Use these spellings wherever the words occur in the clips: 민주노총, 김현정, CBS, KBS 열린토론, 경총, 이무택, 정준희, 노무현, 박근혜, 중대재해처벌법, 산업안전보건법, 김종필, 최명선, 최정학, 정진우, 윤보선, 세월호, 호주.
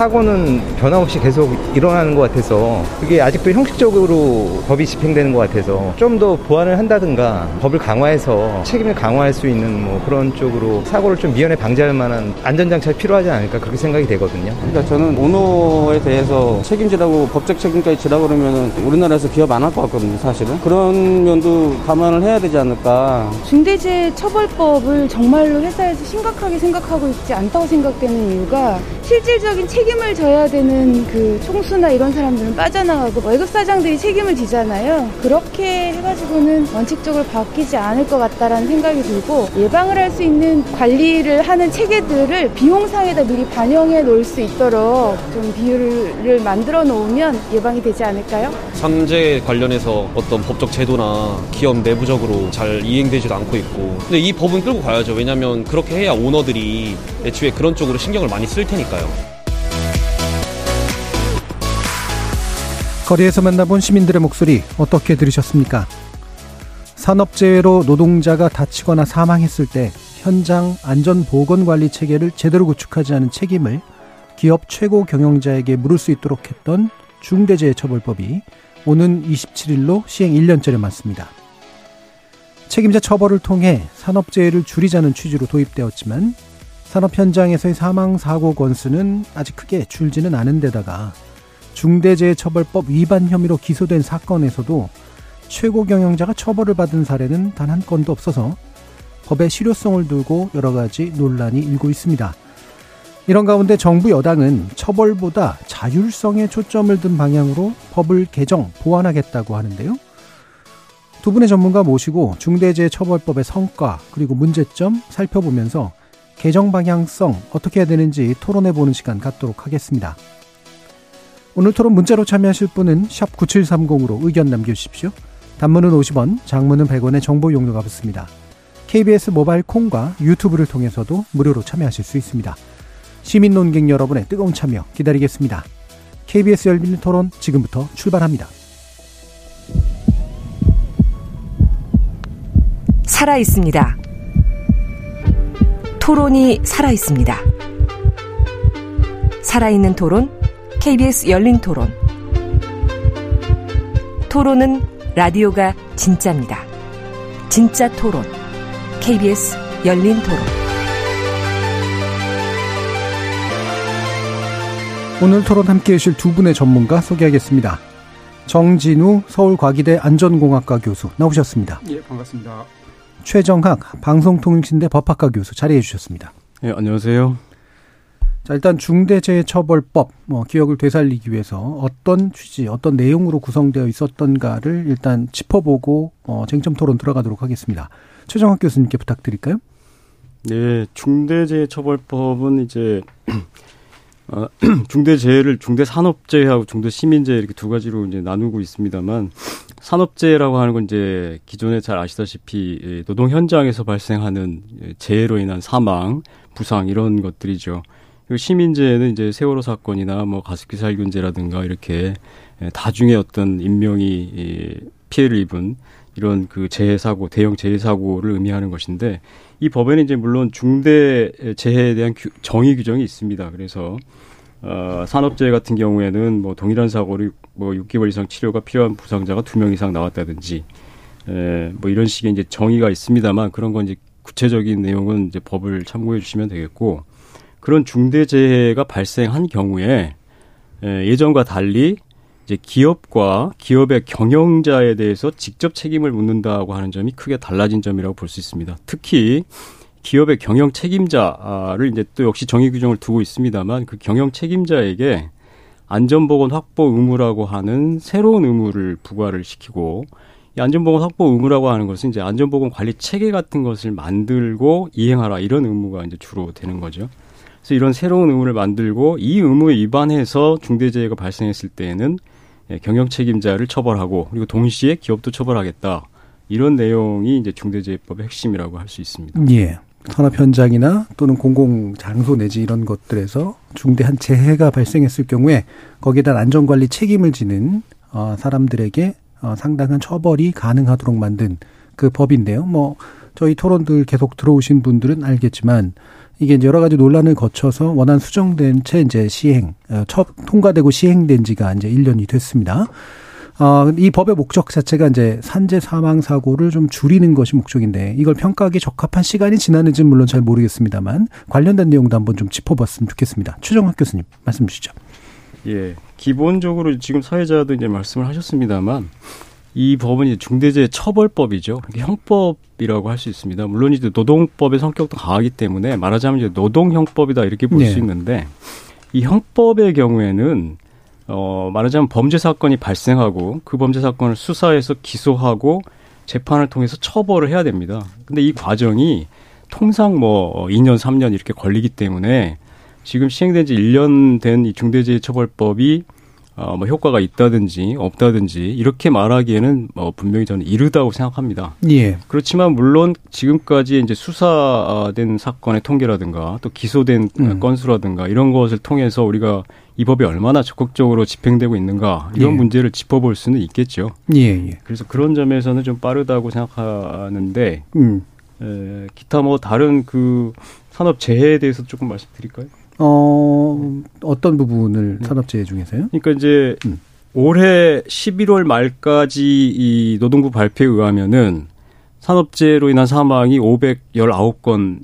사고는 변함없이 계속 일어나는 것 같아서, 그게 아직도 형식적으로 법이 집행되는 것 같아서 좀 더 보완을 한다든가 법을 강화해서 책임을 강화할 수 있는 뭐 그런 쪽으로 사고를 좀 미연에 방지할 만한 안전장치가 필요하지 않을까, 그렇게 생각이 되거든요. 그러니까 저는 오노에 대해서 책임지라고, 법적 책임까지 지라고 그러면은 우리나라에서 기업 안 할 것 같거든요, 사실은. 그런 면도 감안을 해야 되지 않을까. 중대재해처벌법을 정말로 회사에서 심각하게 생각하고 있지 않다고 생각되는 이유가, 실질적인 책임을 져야 되는 그 총수나 이런 사람들은 빠져나가고 월급 사장들이 책임을 지잖아요. 그렇게 해가지고는 원칙적으로 바뀌지 않을 것 같다라는 생각이 들고, 예방을 할 수 있는 관리를 하는 체계들을 비용상에다 미리 반영해 놓을 수 있도록 좀 비율을 만들어 놓으면 예방이 되지 않을까요? 산재 관련해서 어떤 법적 제도나 기업 내부적으로 잘 이행되지도 않고 있고, 근데 이 법은 끌고 가야죠. 왜냐하면 그렇게 해야 오너들이 애초에 그런 쪽으로 신경을 많이 쓸 테니까요. 거리에서 만나본 시민들의 목소리 어떻게 들으셨습니까? 산업재해로 노동자가 다치거나 사망했을 때 현장 안전보건관리 체계를 제대로 구축하지 않은 책임을 기업 최고 경영자에게 물을 수 있도록 했던 중대재해처벌법이 오는 27일로 시행 1년째를 맞습니다. 책임자 처벌을 통해 산업재해를 줄이자는 취지로 도입되었지만, 산업 현장에서의 사망사고 건수는 아직 크게 줄지는 않은 데다가 중대재해처벌법 위반 혐의로 기소된 사건에서도 최고 경영자가 처벌을 받은 사례는 단 한 건도 없어서 법의 실효성을 두고 여러 가지 논란이 일고 있습니다. 이런 가운데 정부 여당은 처벌보다 자율성에 초점을 둔 방향으로 법을 개정, 보완하겠다고 하는데요. 두 분의 전문가 모시고 중대재해처벌법의 성과 그리고 문제점 살펴보면서 개정 방향성 어떻게 해야 되는지 토론해보는 시간 갖도록 하겠습니다. 오늘 토론 문자로 참여하실 분은 샵 9730으로 의견 남겨주십시오. 단문은 50원, 장문은 100원의 정보 용료가 붙습니다. KBS 모바일 콩과 유튜브를 통해서도 무료로 참여하실 수 있습니다. 시민 논객 여러분의 뜨거운 참여 기다리겠습니다. KBS 열린토론 지금부터 출발합니다. 살아있습니다. 토론이 살아있습니다. 살아있는 토론, KBS 열린토론. 토론은 라디오가 진짜입니다. 진짜 토론, KBS 열린토론. 오늘 토론 함께해 주실 두 분의 전문가 소개하겠습니다. 정진우 서울과기대 안전공학과 교수 나오셨습니다. 예, 반갑습니다. 최정학 방송통신대 법학과 교수 자리해 주셨습니다. 예, 안녕하세요. 자, 일단 중대재해처벌법, 기억을 되살리기 위해서 어떤 취지, 어떤 내용으로 구성되어 있었던가를 일단 짚어보고 쟁점 토론 들어가도록 하겠습니다. 최정학 교수님께 부탁드릴까요? 네, 중대재해처벌법은 이제 중대재해를 중대산업재해하고 중대시민재해 이렇게 두 가지로 이제 나누고 있습니다만, 산업재해라고 하는 건 이제 기존에 잘 아시다시피 노동 현장에서 발생하는 재해로 인한 사망, 부상 이런 것들이죠. 시민재해는 이제 세월호 사건이나 뭐 가습기 살균제라든가 이렇게 다중의 어떤 인명이 피해를 입은 이런 그 재해 사고, 대형 재해 사고를 의미하는 것인데, 이 법에는 이제 물론 중대 재해에 대한 정의 규정이 있습니다. 그래서 산업재해 같은 경우에는 뭐 동일한 사고를 뭐 6개월 이상 치료가 필요한 부상자가 2명 이상 나왔다든지 뭐 이런 식의 이제 정의가 있습니다만, 그런 건 이제 구체적인 내용은 이제 법을 참고해 주시면 되겠고, 그런 중대재해가 발생한 경우에 예전과 달리 이제 기업과 기업의 경영자에 대해서 직접 책임을 묻는다고 하는 점이 크게 달라진 점이라고 볼 수 있습니다. 특히 기업의 경영 책임자를 이제 또 역시 정의 규정을 두고 있습니다만, 그 경영 책임자에게 안전보건 확보 의무라고 하는 새로운 의무를 부과를 시키고, 이 안전보건 확보 의무라고 하는 것은 이제 안전보건 관리 체계 같은 것을 만들고 이행하라, 이런 의무가 이제 주로 되는 거죠. 그래서 이런 새로운 의무를 만들고, 이 의무에 위반해서 중대재해가 발생했을 때에는 경영 책임자를 처벌하고, 그리고 동시에 기업도 처벌하겠다, 이런 내용이 이제 중대재해법의 핵심이라고 할 수 있습니다. 예. 산업 현장이나 또는 공공장소 내지 이런 것들에서 중대한 재해가 발생했을 경우에 거기에 대한 안전관리 책임을 지는 사람들에게 상당한 처벌이 가능하도록 만든 그 법인데요. 뭐 저희 토론들 계속 들어오신 분들은 알겠지만 이게 여러 가지 논란을 거쳐서 원안 수정된 채 이제 통과되고 시행된 지가 이제 1년이 됐습니다. 이 법의 목적 자체가 이제 산재 사망 사고를 좀 줄이는 것이 목적인데 이걸 평가하기 적합한 시간이 지났는지는 물론 잘 모르겠습니다만 관련된 내용도 한번 좀 짚어봤으면 좋겠습니다. 최정학 교수님 말씀 주시죠. 예, 기본적으로 지금 사회자도 이제 말씀을 하셨습니다만 이 법은 이제 중대재해처벌법이죠. 형법이라고 할 수 있습니다. 물론 이제 노동법의 성격도 강하기 때문에 말하자면 이제 노동형법이다 이렇게 볼 수 있는데 이 형법의 경우에는 말하자면 범죄 사건이 발생하고 그 범죄 사건을 수사해서 기소하고 재판을 통해서 처벌을 해야 됩니다. 근데 이 과정이 통상 2년, 3년 이렇게 걸리기 때문에 지금 시행된 지 1년 된 이 중대재해처벌법이 효과가 있다든지 없다든지 이렇게 말하기에는 분명히 저는 이르다고 생각합니다. 예. 그렇지만 물론 지금까지 이제 수사된 사건의 통계라든가 또 기소된 건수라든가 이런 것을 통해서 우리가 이 법이 얼마나 적극적으로 집행되고 있는가 이런 문제를 짚어볼 수는 있겠죠. 예. 그래서 그런 점에서는 좀 빠르다고 생각하는데 기타 다른 그 산업 재해에 대해서 조금 말씀드릴까요? 어떤 부분을 산업재해 중에서요? 그러니까 이제 올해 11월 말까지 이 노동부 발표에 의하면은 산업재해로 인한 사망이 519건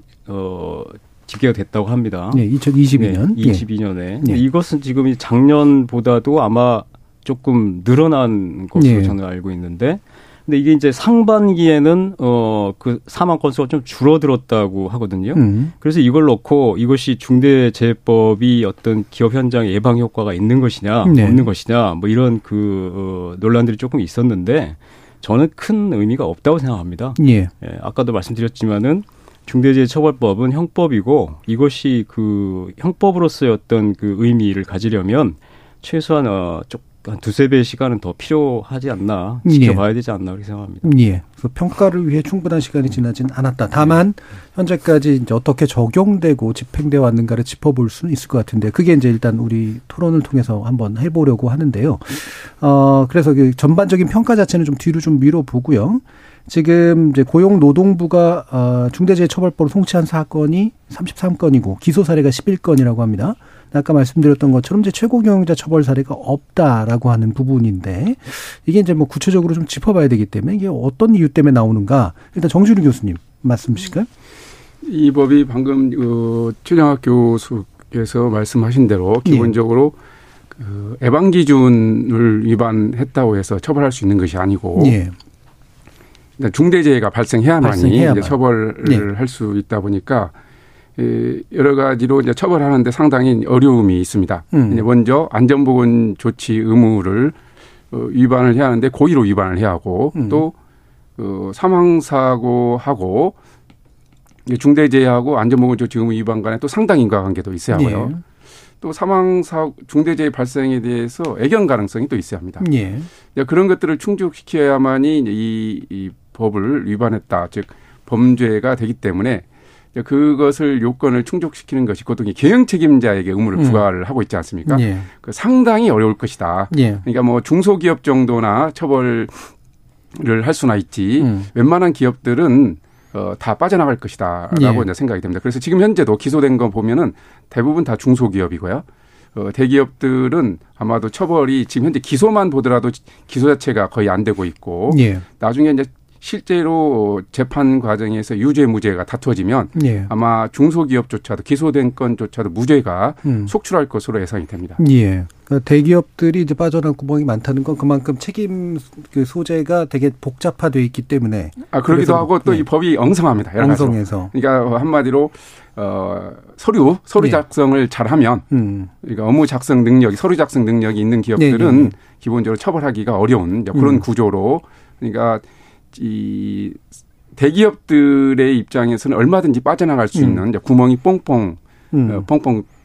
집계가 됐다고 합니다. 네, 2022년. 네, 22년에. 네. 이것은 지금 작년보다도 아마 조금 늘어난 것으로 저는 알고 있는데, 근데 이게 이제 상반기에는 그 사망 건수가 좀 줄어들었다고 하거든요. 그래서 이걸 놓고 이것이 중대재해법이 어떤 기업 현장 예방 효과가 있는 것이냐, 없는 것이냐, 이런 그 논란들이 조금 있었는데 저는 큰 의미가 없다고 생각합니다. 예, 아까도 말씀드렸지만은 중대재해처벌법은 형법이고 이것이 그 형법으로서의 어떤 그 의미를 가지려면 최소한 한 2-3배의 시간은 더 필요하지 않나, 지켜봐야 되지 않나 그렇게 생각합니다. 예. 그래서 평가를 위해 충분한 시간이 지나진 않았다. 다만 현재까지 이제 어떻게 적용되고 집행되어 왔는가를 짚어볼 수는 있을 것 같은데 그게 이제 일단 우리 토론을 통해서 한번 해보려고 하는데요. 그래서 그 전반적인 평가 자체는 좀 뒤로 좀 미뤄보고요. 지금 이제 고용노동부가 중대재해처벌법으로 송치한 사건이 33건이고 기소 사례가 11건이라고 합니다. 아까 말씀드렸던 것처럼 이제 최고 경영자 처벌 사례가 없다라고 하는 부분인데 이게 이제 구체적으로 좀 짚어봐야 되기 때문에 이게 어떤 이유 때문에 나오는가 일단 정준희 교수님 말씀 주실까요? 이 법이 방금 최정학 교수께서 말씀하신 대로 기본적으로 그 예방 기준을 위반했다고 해서 처벌할 수 있는 것이 아니고 중대재해가 발생해야만이 이제 처벌을 할 수 있다 보니까 여러 가지로 이제 처벌하는데 상당히 어려움이 있습니다. 먼저 안전보건 조치 의무를 위반을 해야 하는데 고의로 위반을 해야 하고 또 사망사고하고 중대재해하고 안전보건 조치 의무 위반 간에 또 상당 인과관계도 있어야 하고요. 또 사망사고 중대재해 발생에 대해서 애견 가능성이 또 있어야 합니다. 그런 것들을 충족시켜야만이 이 법을 위반했다. 즉 범죄가 되기 때문에 그것을 요건을 충족시키는 것이 보통 경영 책임자에게 의무를 부과를 하고 있지 않습니까? 상당히 어려울 것이다. 그러니까 중소기업 정도나 처벌을 할 수나 있지 웬만한 기업들은 다 빠져나갈 것이다라고 이제 생각이 됩니다. 그래서 지금 현재도 기소된 거 보면은 대부분 다 중소기업이고요. 대기업들은 아마도 처벌이 지금 현재 기소만 보더라도 기소 자체가 거의 안 되고 있고 나중에 이제 실제로 재판 과정에서 유죄 무죄가 다투어지면 아마 중소기업조차도 기소된 건조차도 무죄가 속출할 것으로 예상이 됩니다. 그러니까 대기업들이 이제 빠져난 구멍이 많다는 건 그만큼 책임 그 소재가 되게 복잡화되어 있기 때문에. 그러기도 하고 또 이 법이 엉성합니다. 엉성해서. 그러니까 한마디로 서류 작성을 잘하면 그러니까 업무 작성 능력이 서류 작성 능력이 있는 기업들은 기본적으로 처벌하기가 어려운 그런 구조로 그러니까. 이 대기업들의 입장에서는 얼마든지 빠져나갈 수 있는 구멍이 펑펑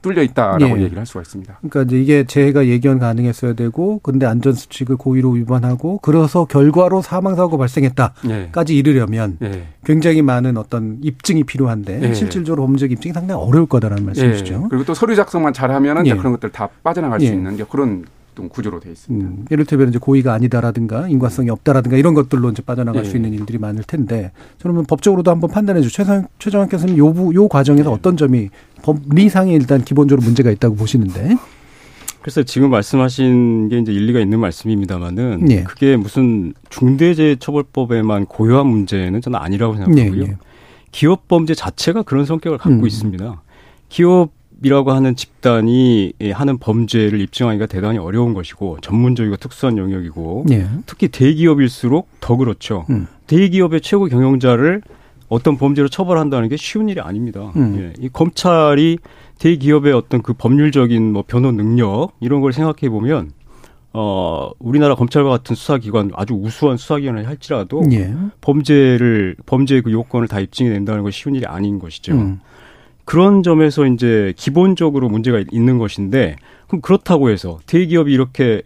뚫려 있다라고 예. 얘기를 할 수가 있습니다. 그러니까 이제 이게 재해가 예견 가능했어야 되고 근데 안전수칙을 고의로 위반하고 그래서 결과로 사망사고가 발생했다까지 예. 이르려면 예. 굉장히 많은 어떤 입증이 필요한데 예. 실질적으로 범죄적 입증이 상당히 어려울 거다라는 말씀이시죠. 예. 그리고 또 서류 작성만 잘하면 예. 그런 것들 다 빠져나갈 예. 수 있는 그런 구조로 되어 있습니다. 이를테면 이제 고의가 아니다라든가 인과성이 없다라든가 이런 것들로 이제 빠져나갈 예. 수 있는 일들이 많을 텐데 저는 법적으로도 한번 판단해 주세요. 최정학 교수님 요 과정에서 예. 어떤 점이 법리상에 일단 기본적으로 문제가 있다고 보시는데. 그래서 지금 말씀하신 게 이제 일리가 있는 말씀입니다만은 예. 그게 무슨 중대재해처벌법에만 고유한 문제는 저는 아니라고 생각하고요. 예. 기업 범죄 자체가 그런 성격을 갖고 있습니다. 기업이라고 하는 집단이 하는 범죄를 입증하기가 대단히 어려운 것이고 전문적이고 특수한 영역이고 예. 특히 대기업일수록 더 그렇죠. 대기업의 최고 경영자를 어떤 범죄로 처벌한다는 게 쉬운 일이 아닙니다. 예. 이 검찰이 대기업의 어떤 그 법률적인 변호 능력 이런 걸 생각해 보면 우리나라 검찰과 같은 수사기관 아주 우수한 수사기관을 할지라도 예. 범죄의 그 요건을 다 입증해 낸다는 건 쉬운 일이 아닌 것이죠. 그런 점에서 이제 기본적으로 문제가 있는 것인데 그럼 그렇다고 해서 대기업이 이렇게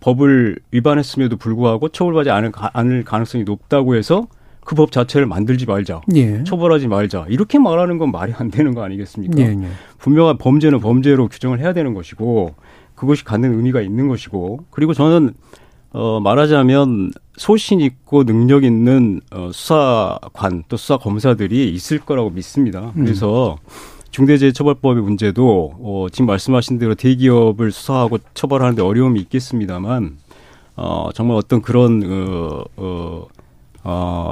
법을 위반했음에도 불구하고 처벌받지 않을 가능성이 높다고 해서 그 법 자체를 만들지 말자, 예. 처벌하지 말자 이렇게 말하는 건 말이 안 되는 거 아니겠습니까? 예, 예. 분명한 범죄는 범죄로 규정을 해야 되는 것이고 그것이 갖는 의미가 있는 것이고 그리고 저는 말하자면 소신 있고 능력 있는 수사관 또 수사 검사들이 있을 거라고 믿습니다. 그래서 중대재해처벌법의 문제도 지금 말씀하신 대로 대기업을 수사하고 처벌하는데 어려움이 있겠습니다만 정말 어떤 그런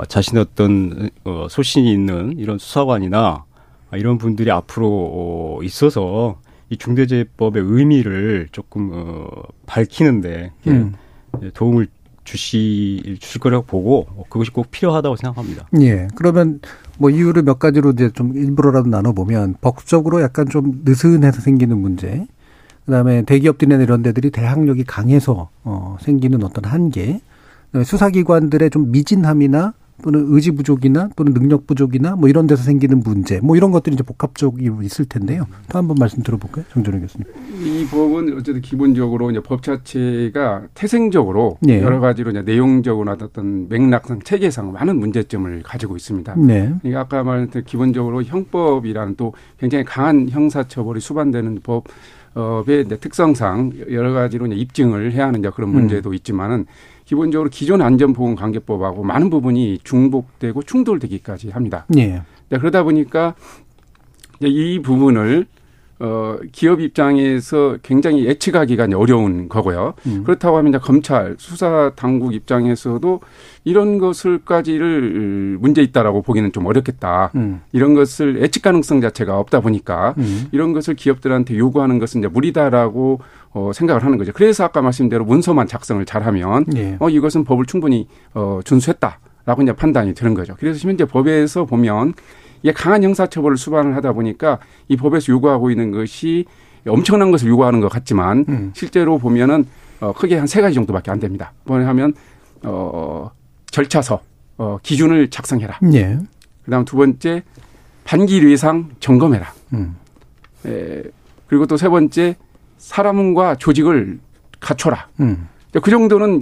자신의 어떤 소신이 있는 이런 수사관이나 이런 분들이 앞으로 있어서 이 중대재해법의 의미를 조금 밝히는데 도움을 주실 거라고 보고 그것이 꼭 필요하다고 생각합니다. 예. 그러면 이유를 몇 가지로 이제 좀 일부러라도 나눠보면 법적으로 약간 좀 느슨해서 생기는 문제, 그다음에 대기업들이나 이런 데들이 대항력이 강해서 생기는 어떤 한계. 수사기관들의 좀 미진함이나 또는 의지 부족이나 또는 능력 부족이나 이런 데서 생기는 문제, 이런 것들이 이제 복합적으로 있을 텐데요. 또 한 번 말씀 들어볼까요? 정준희 교수님. 이 법은 어쨌든 기본적으로 이제 법 자체가 태생적으로 네. 여러 가지로 이제 내용적으로 어떤 맥락상 체계상 많은 문제점을 가지고 있습니다. 네. 그러니까 아까 말했던 기본적으로 형법이라는 또 굉장히 강한 형사처벌이 수반되는 법의 특성상 여러 가지로 이제 입증을 해야 하는 그런 문제도 있지만은 기본적으로 기존 안전보건관계법하고 많은 부분이 중복되고 충돌되기까지 합니다. 예. 그러다 보니까 이 부분을 기업 입장에서 굉장히 예측하기가 어려운 거고요. 그렇다고 하면 검찰 수사 당국 입장에서도 이런 것을까지를 문제 있다라고 보기는 좀 어렵겠다. 이런 것을 예측 가능성 자체가 없다 보니까 이런 것을 기업들한테 요구하는 것은 이제 무리다라고 생각을 하는 거죠. 그래서 아까 말씀드린 대로 문서만 작성을 잘하면 예. 이것은 법을 충분히 준수했다라고 이제 판단이 되는 거죠. 그래서 현재 법에서 보면 이게 강한 형사처벌을 수반을 하다 보니까 이 법에서 요구하고 있는 것이 엄청난 것을 요구하는 것 같지만 실제로 보면은 크게 한 3가지 정도밖에 안 됩니다. 뭐냐면 절차서 기준을 작성해라. 예. 그다음 2번째 반기일 이상 점검해라. 그리고 또 3번째 사람과 조직을 갖춰라. 그 정도는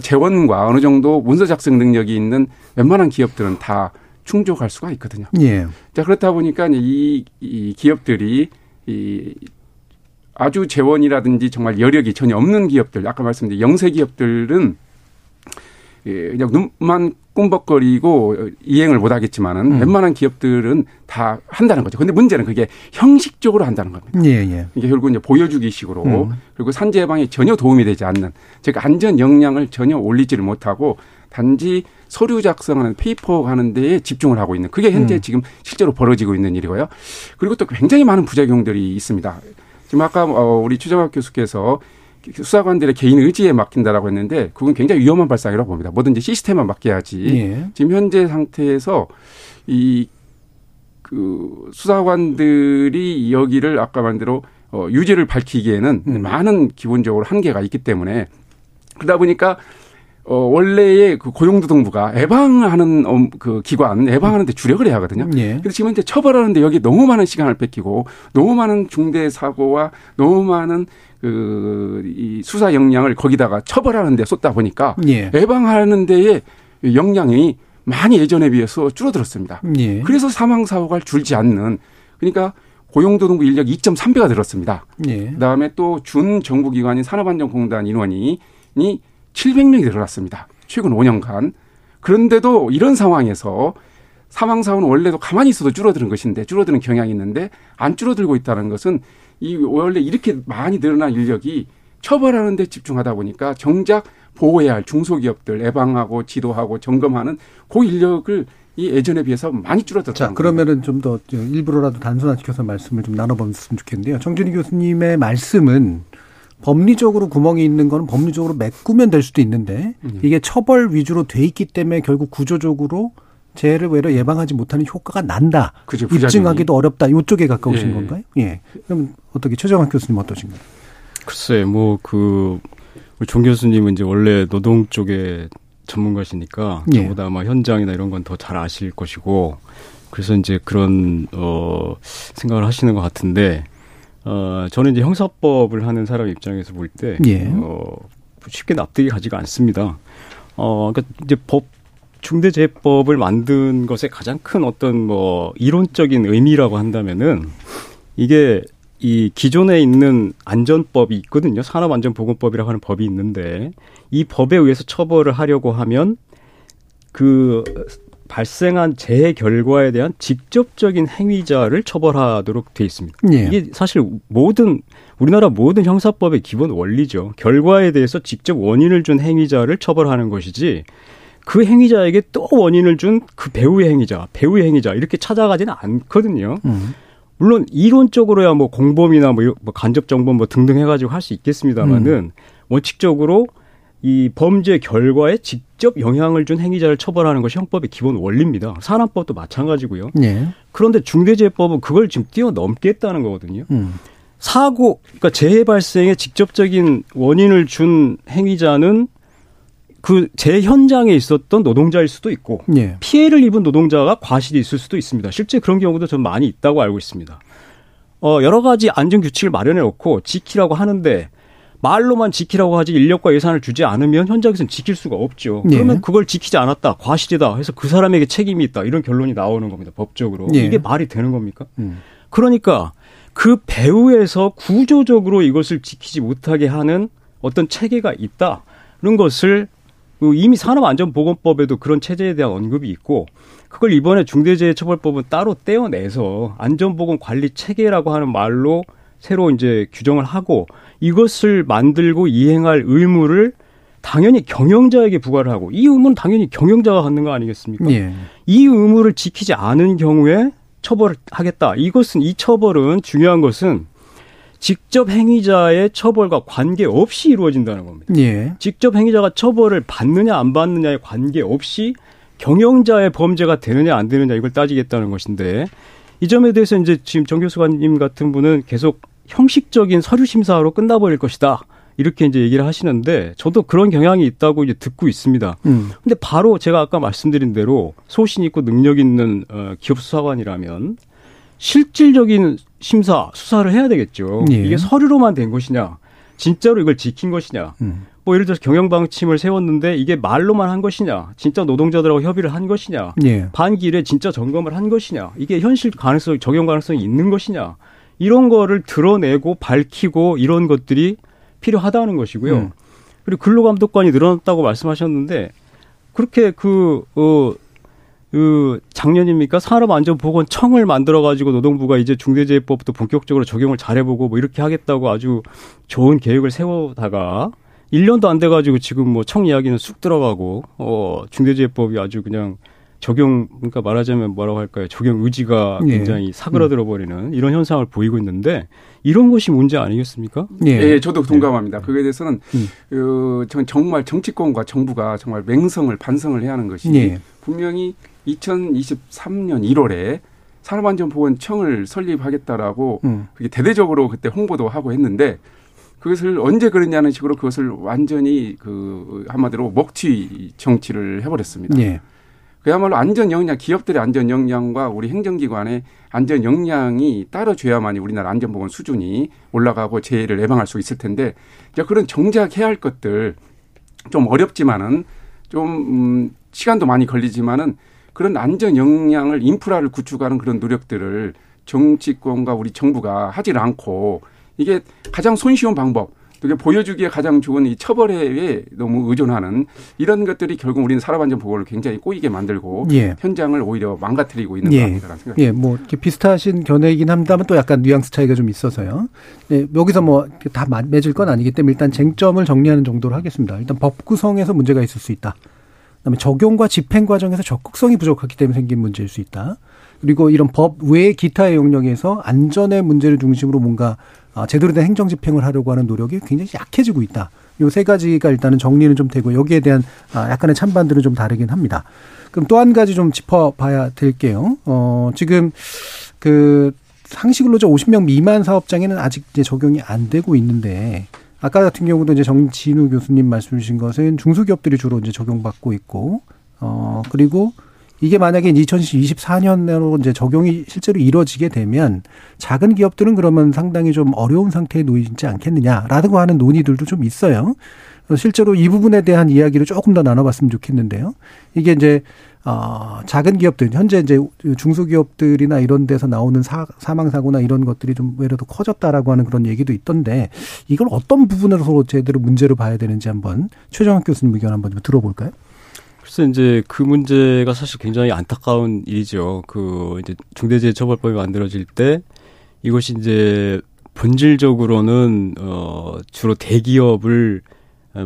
재원과 어느 정도 문서 작성 능력이 있는 웬만한 기업들은 다 충족할 수가 있거든요. 예. 자, 그렇다 보니까 이 기업들이 아주 재원이라든지 정말 여력이 전혀 없는 기업들, 아까 말씀드린 영세 기업들은 그냥 눈만 꿈벅거리고 이행을 못 하겠지만은 웬만한 기업들은 다 한다는 거죠. 그런데 문제는 그게 형식적으로 한다는 겁니다. 예. 이게 결국 이제 보여주기식으로 그리고 산재 예방에 전혀 도움이 되지 않는, 즉 안전 역량을 전혀 올리지를 못하고 단지 서류 작성하는 페이퍼 하는 데에 집중을 하고 있는, 그게 현재 지금 실제로 벌어지고 있는 일이고요. 그리고 또 굉장히 많은 부작용들이 있습니다. 지금 아까 우리 최정학 교수께서 수사관들의 개인 의지에 맡긴다라고 했는데 그건 굉장히 위험한 발상이라고 봅니다. 뭐든지 시스템에 맡겨야지. 예. 지금 현재 상태에서 수사관들이 여기를 아까 말한 대로 유죄를 밝히기에는 많은 기본적으로 한계가 있기 때문에, 그러다 보니까 원래의 그 고용노동부가 예방하는 그 기관, 예방하는데 주력을 해야 하거든요. 예. 그래서 지금 이제 처벌하는데 여기 너무 많은 시간을 뺏기고 너무 많은 중대 사고와 너무 많은 이 수사 역량을 거기다가 처벌하는 데 쏟다 보니까 예. 예방하는 데에 역량이 많이 예전에 비해서 줄어들었습니다. 예. 그래서 사망 사고가 줄지 않는, 그러니까 고용노동부 인력 2.3배가 늘었습니다. 예. 그다음에 또 준 정부기관인 산업안전공단 인원이 700명이 늘어났습니다. 최근 5년간. 그런데도 이런 상황에서 사망사고는 원래도 가만히 있어도 줄어드는 것인데, 줄어드는 경향이 있는데 안 줄어들고 있다는 것은 이 원래 이렇게 많이 늘어난 인력이 처벌하는 데 집중하다 보니까 정작 보호해야 할 중소기업들 예방하고 지도하고 점검하는 그 인력을 이 예전에 비해서 많이 줄어들었다. 자, 그러면은 좀 더 일부러라도 단순화시켜서 말씀을 좀 나눠봤으면 좋겠는데요. 정준희 교수님의 말씀은 법리적으로 구멍이 있는 건 법리적으로 메꾸면 될 수도 있는데 이게 처벌 위주로 돼 있기 때문에 결국 구조적으로 재해를 외로 예방하지 못하는 효과가 난다. 그죠, 입증하기도 어렵다. 이쪽에 가까우신 예. 건가요? 예. 그럼 어떻게 최정학 교수님 어떠신가요? 글쎄, 정 교수님은 이제 원래 노동 쪽에 전문가시니까 예. 저보다 아마 현장이나 이런 건 더 잘 아실 것이고, 그래서 이제 그런 생각을 하시는 것 같은데. 저는 이제 형사법을 하는 사람 입장에서 볼 때 예. 쉽게 납득이 가지가 않습니다. 그러니까 이제 중대재해법을 만든 것의 가장 큰 어떤 이론적인 의미라고 한다면은 이게 이 기존에 있는 안전법이 있거든요. 산업안전보건법이라고 하는 법이 있는데 이 법에 의해서 처벌을 하려고 하면 그 발생한 재해 결과에 대한 직접적인 행위자를 처벌하도록 돼 있습니다. 예. 이게 사실 우리나라 모든 형사법의 기본 원리죠. 결과에 대해서 직접 원인을 준 행위자를 처벌하는 것이지 그 행위자에게 또 원인을 준 그 배우의 행위자 이렇게 찾아가지는 않거든요. 물론 이론적으로야 공범이나 간접정범 등등 해가지고 할 수 있겠습니다만은 원칙적으로 이 범죄 결과에 직접 영향을 준 행위자를 처벌하는 것이 형법의 기본 원리입니다. 산업법도 마찬가지고요. 예. 그런데 중대재해법은 그걸 지금 뛰어넘겠다는 거거든요. 그러니까 재해 발생의 직접적인 원인을 준 행위자는 그 재해 현장에 있었던 노동자일 수도 있고 예. 피해를 입은 노동자가 과실이 있을 수도 있습니다. 실제 그런 경우도 좀 많이 있다고 알고 있습니다. 여러 가지 안전규칙을 마련해 놓고 지키라고 하는데 말로만 지키라고 하지 인력과 예산을 주지 않으면 현장에서는 지킬 수가 없죠. 그러면 예. 그걸 지키지 않았다. 과실이다. 해서 그 사람에게 책임이 있다. 이런 결론이 나오는 겁니다. 법적으로. 예. 이게 말이 되는 겁니까? 그러니까 그 배후에서 구조적으로 이것을 지키지 못하게 하는 어떤 체계가 있다는 것을 이미 산업안전보건법에도 그런 체제에 대한 언급이 있고 그걸 이번에 중대재해처벌법은 따로 떼어내서 안전보건관리체계라고 하는 말로 새로 이제 규정을 하고 이것을 만들고 이행할 의무를 당연히 경영자에게 부과를 하고 이 의무는 당연히 경영자가 갖는 거 아니겠습니까? 예. 이 의무를 지키지 않은 경우에 처벌을 하겠다. 이 처벌은 중요한 것은 직접 행위자의 처벌과 관계없이 이루어진다는 겁니다. 예. 직접 행위자가 처벌을 받느냐 안 받느냐에 관계없이 경영자의 범죄가 되느냐 안 되느냐 이걸 따지겠다는 것인데 이 점에 대해서 이제 지금 정 교수님 같은 분은 계속 형식적인 서류 심사로 끝나버릴 것이다. 이렇게 이제 얘기를 하시는데 저도 그런 경향이 있다고 이제 듣고 있습니다. 근데 바로 제가 아까 말씀드린 대로 소신 있고 능력 있는 기업 수사관이라면 실질적인 수사를 해야 되겠죠. 예. 이게 서류로만 된 것이냐, 진짜로 이걸 지킨 것이냐, 예를 들어서 경영 방침을 세웠는데 이게 말로만 한 것이냐, 진짜 노동자들하고 협의를 한 것이냐, 예. 반기일에 진짜 점검을 한 것이냐, 이게 현실 가능성, 적용 가능성이 있는 것이냐, 이런 거를 드러내고 밝히고 이런 것들이 필요하다는 것이고요. 그리고 근로감독관이 늘어났다고 말씀하셨는데 그렇게 작년입니까? 산업안전보건청을 만들어가지고 노동부가 이제 중대재해법도 본격적으로 적용을 잘해보고 이렇게 하겠다고 아주 좋은 계획을 세우다가 1년도 안 돼가지고 지금 청 이야기는 쑥 들어가고, 중대재해법이 아주 그냥 그러니까 말하자면 적용 의지가 굉장히 예. 사그라들어버리는 이런 현상을 보이고 있는데 이런 것이 문제 아니겠습니까? 예, 예 저도 동감합니다. 예. 그거에 대해서는 정말 정치권과 정부가 정말 맹성을 반성을 해야 하는 것이 예. 분명히 2023년 1월에 산업안전보건청을 설립하겠다라고 그게 대대적으로 그때 홍보도 하고 했는데 그것을 언제 그랬냐는 식으로 그것을 완전히 그 한마디로 먹튀 정치를 해버렸습니다. 예. 그야말로 안전 역량, 기업들의 안전 역량과 우리 행정기관의 안전 역량이 따라줘야만이 우리나라 안전보건 수준이 올라가고 재해를 예방할 수 있을 텐데, 이제 그런 정작 해야 할 것들 좀 어렵지만은 좀 시간도 많이 걸리지만은 그런 안전 역량을 인프라를 구축하는 그런 노력들을 정치권과 우리 정부가 하질 않고 이게 가장 손쉬운 방법, 그게 보여주기에 가장 좋은 이 처벌에 너무 의존하는 이런 것들이 결국 우리는 산업안전보건을 굉장히 꼬이게 만들고 예. 현장을 오히려 망가뜨리고 있는 것 같다는 생각입니다. 예, 뭐 비슷하신 견해이긴 합니다만 또 약간 뉘앙스 차이가 좀 있어서요. 예, 여기서 뭐 다 맺을 건 아니기 때문에 일단 쟁점을 정리하는 정도로 하겠습니다. 일단 법 구성에서 문제가 있을 수 있다. 그다음에 적용과 집행 과정에서 적극성이 부족하기 때문에 생긴 문제일 수 있다. 그리고 이런 법 외의 기타의 영역에서 안전의 문제를 중심으로 뭔가 제대로 된 행정 집행을 하려고 하는 노력이 굉장히 약해지고 있다. 이 세 가지가 일단은 정리는 좀 되고 여기에 대한 약간의 찬반들은 좀 다르긴 합니다. 그럼 또 한 가지 좀 짚어봐야 될게요. 지금 그 상시 근로자 50명 미만 사업장에는 아직 이제 적용이 안 되고 있는데 아까 같은 경우도 이제 정진우 교수님 말씀 주신 것은 중소기업들이 주로 이제 적용받고 있고 그리고 이게 만약에 2024년으로 이제 적용이 실제로 이루어지게 되면 작은 기업들은 그러면 상당히 좀 어려운 상태에 놓이지 않겠느냐라고 하는 논의들도 좀 있어요. 실제로 이 부분에 대한 이야기를 조금 더 나눠봤으면 좋겠는데요. 이게 이제 작은 기업들 현재 이제 중소기업들이나 이런 데서 나오는 사망사고나 이런 것들이 좀 외로 더 커졌다라고 하는 그런 얘기도 있던데 이걸 어떤 부분으로 제대로 문제로 봐야 되는지 한번 최정학 교수님 의견 한번 좀 들어볼까요? 글쎄, 이제 그 문제가 사실 굉장히 안타까운 일이죠. 그 이제 중대재해처벌법이 만들어질 때 이것이 이제 본질적으로는 주로 대기업을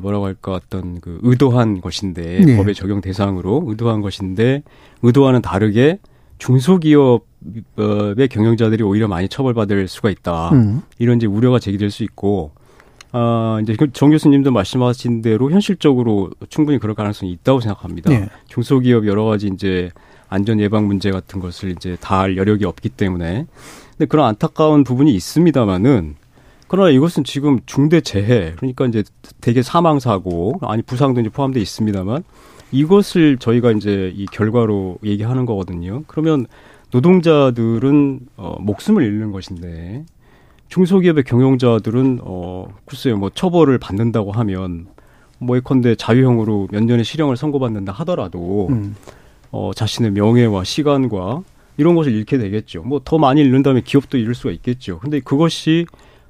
뭐라고 할까 어떤 그 의도한 것인데 네. 법의 적용 대상으로 의도한 것인데 의도와는 다르게 중소기업의 경영자들이 오히려 많이 처벌받을 수가 있다. 이런 이제 우려가 제기될 수 있고. 이제 정 교수님도 말씀하신 대로 현실적으로 충분히 그럴 가능성이 있다고 생각합니다. 네. 중소기업 여러 가지 이제 안전 예방 문제 같은 것을 이제 다 할 여력이 없기 때문에. 근데 그런 안타까운 부분이 있습니다만은 그러나 이것은 지금 중대재해 그러니까 이제 대개 사망사고 아니 부상도 이제 포함되어 있습니다만 이것을 저희가 이제 이 결과로 얘기하는 거거든요. 그러면 노동자들은 목숨을 잃는 것인데 중소기업의 경영자들은 글쎄요 뭐 처벌을 받는다고 하면 뭐 예컨대 자유형으로 몇 년의 실형을 선고받는다 하더라도 자신의 명예와 시간과 이런 것을 잃게 되겠죠. 뭐 더 많이 잃는다면 기업도 잃을 수가 있겠죠. 근데 그것이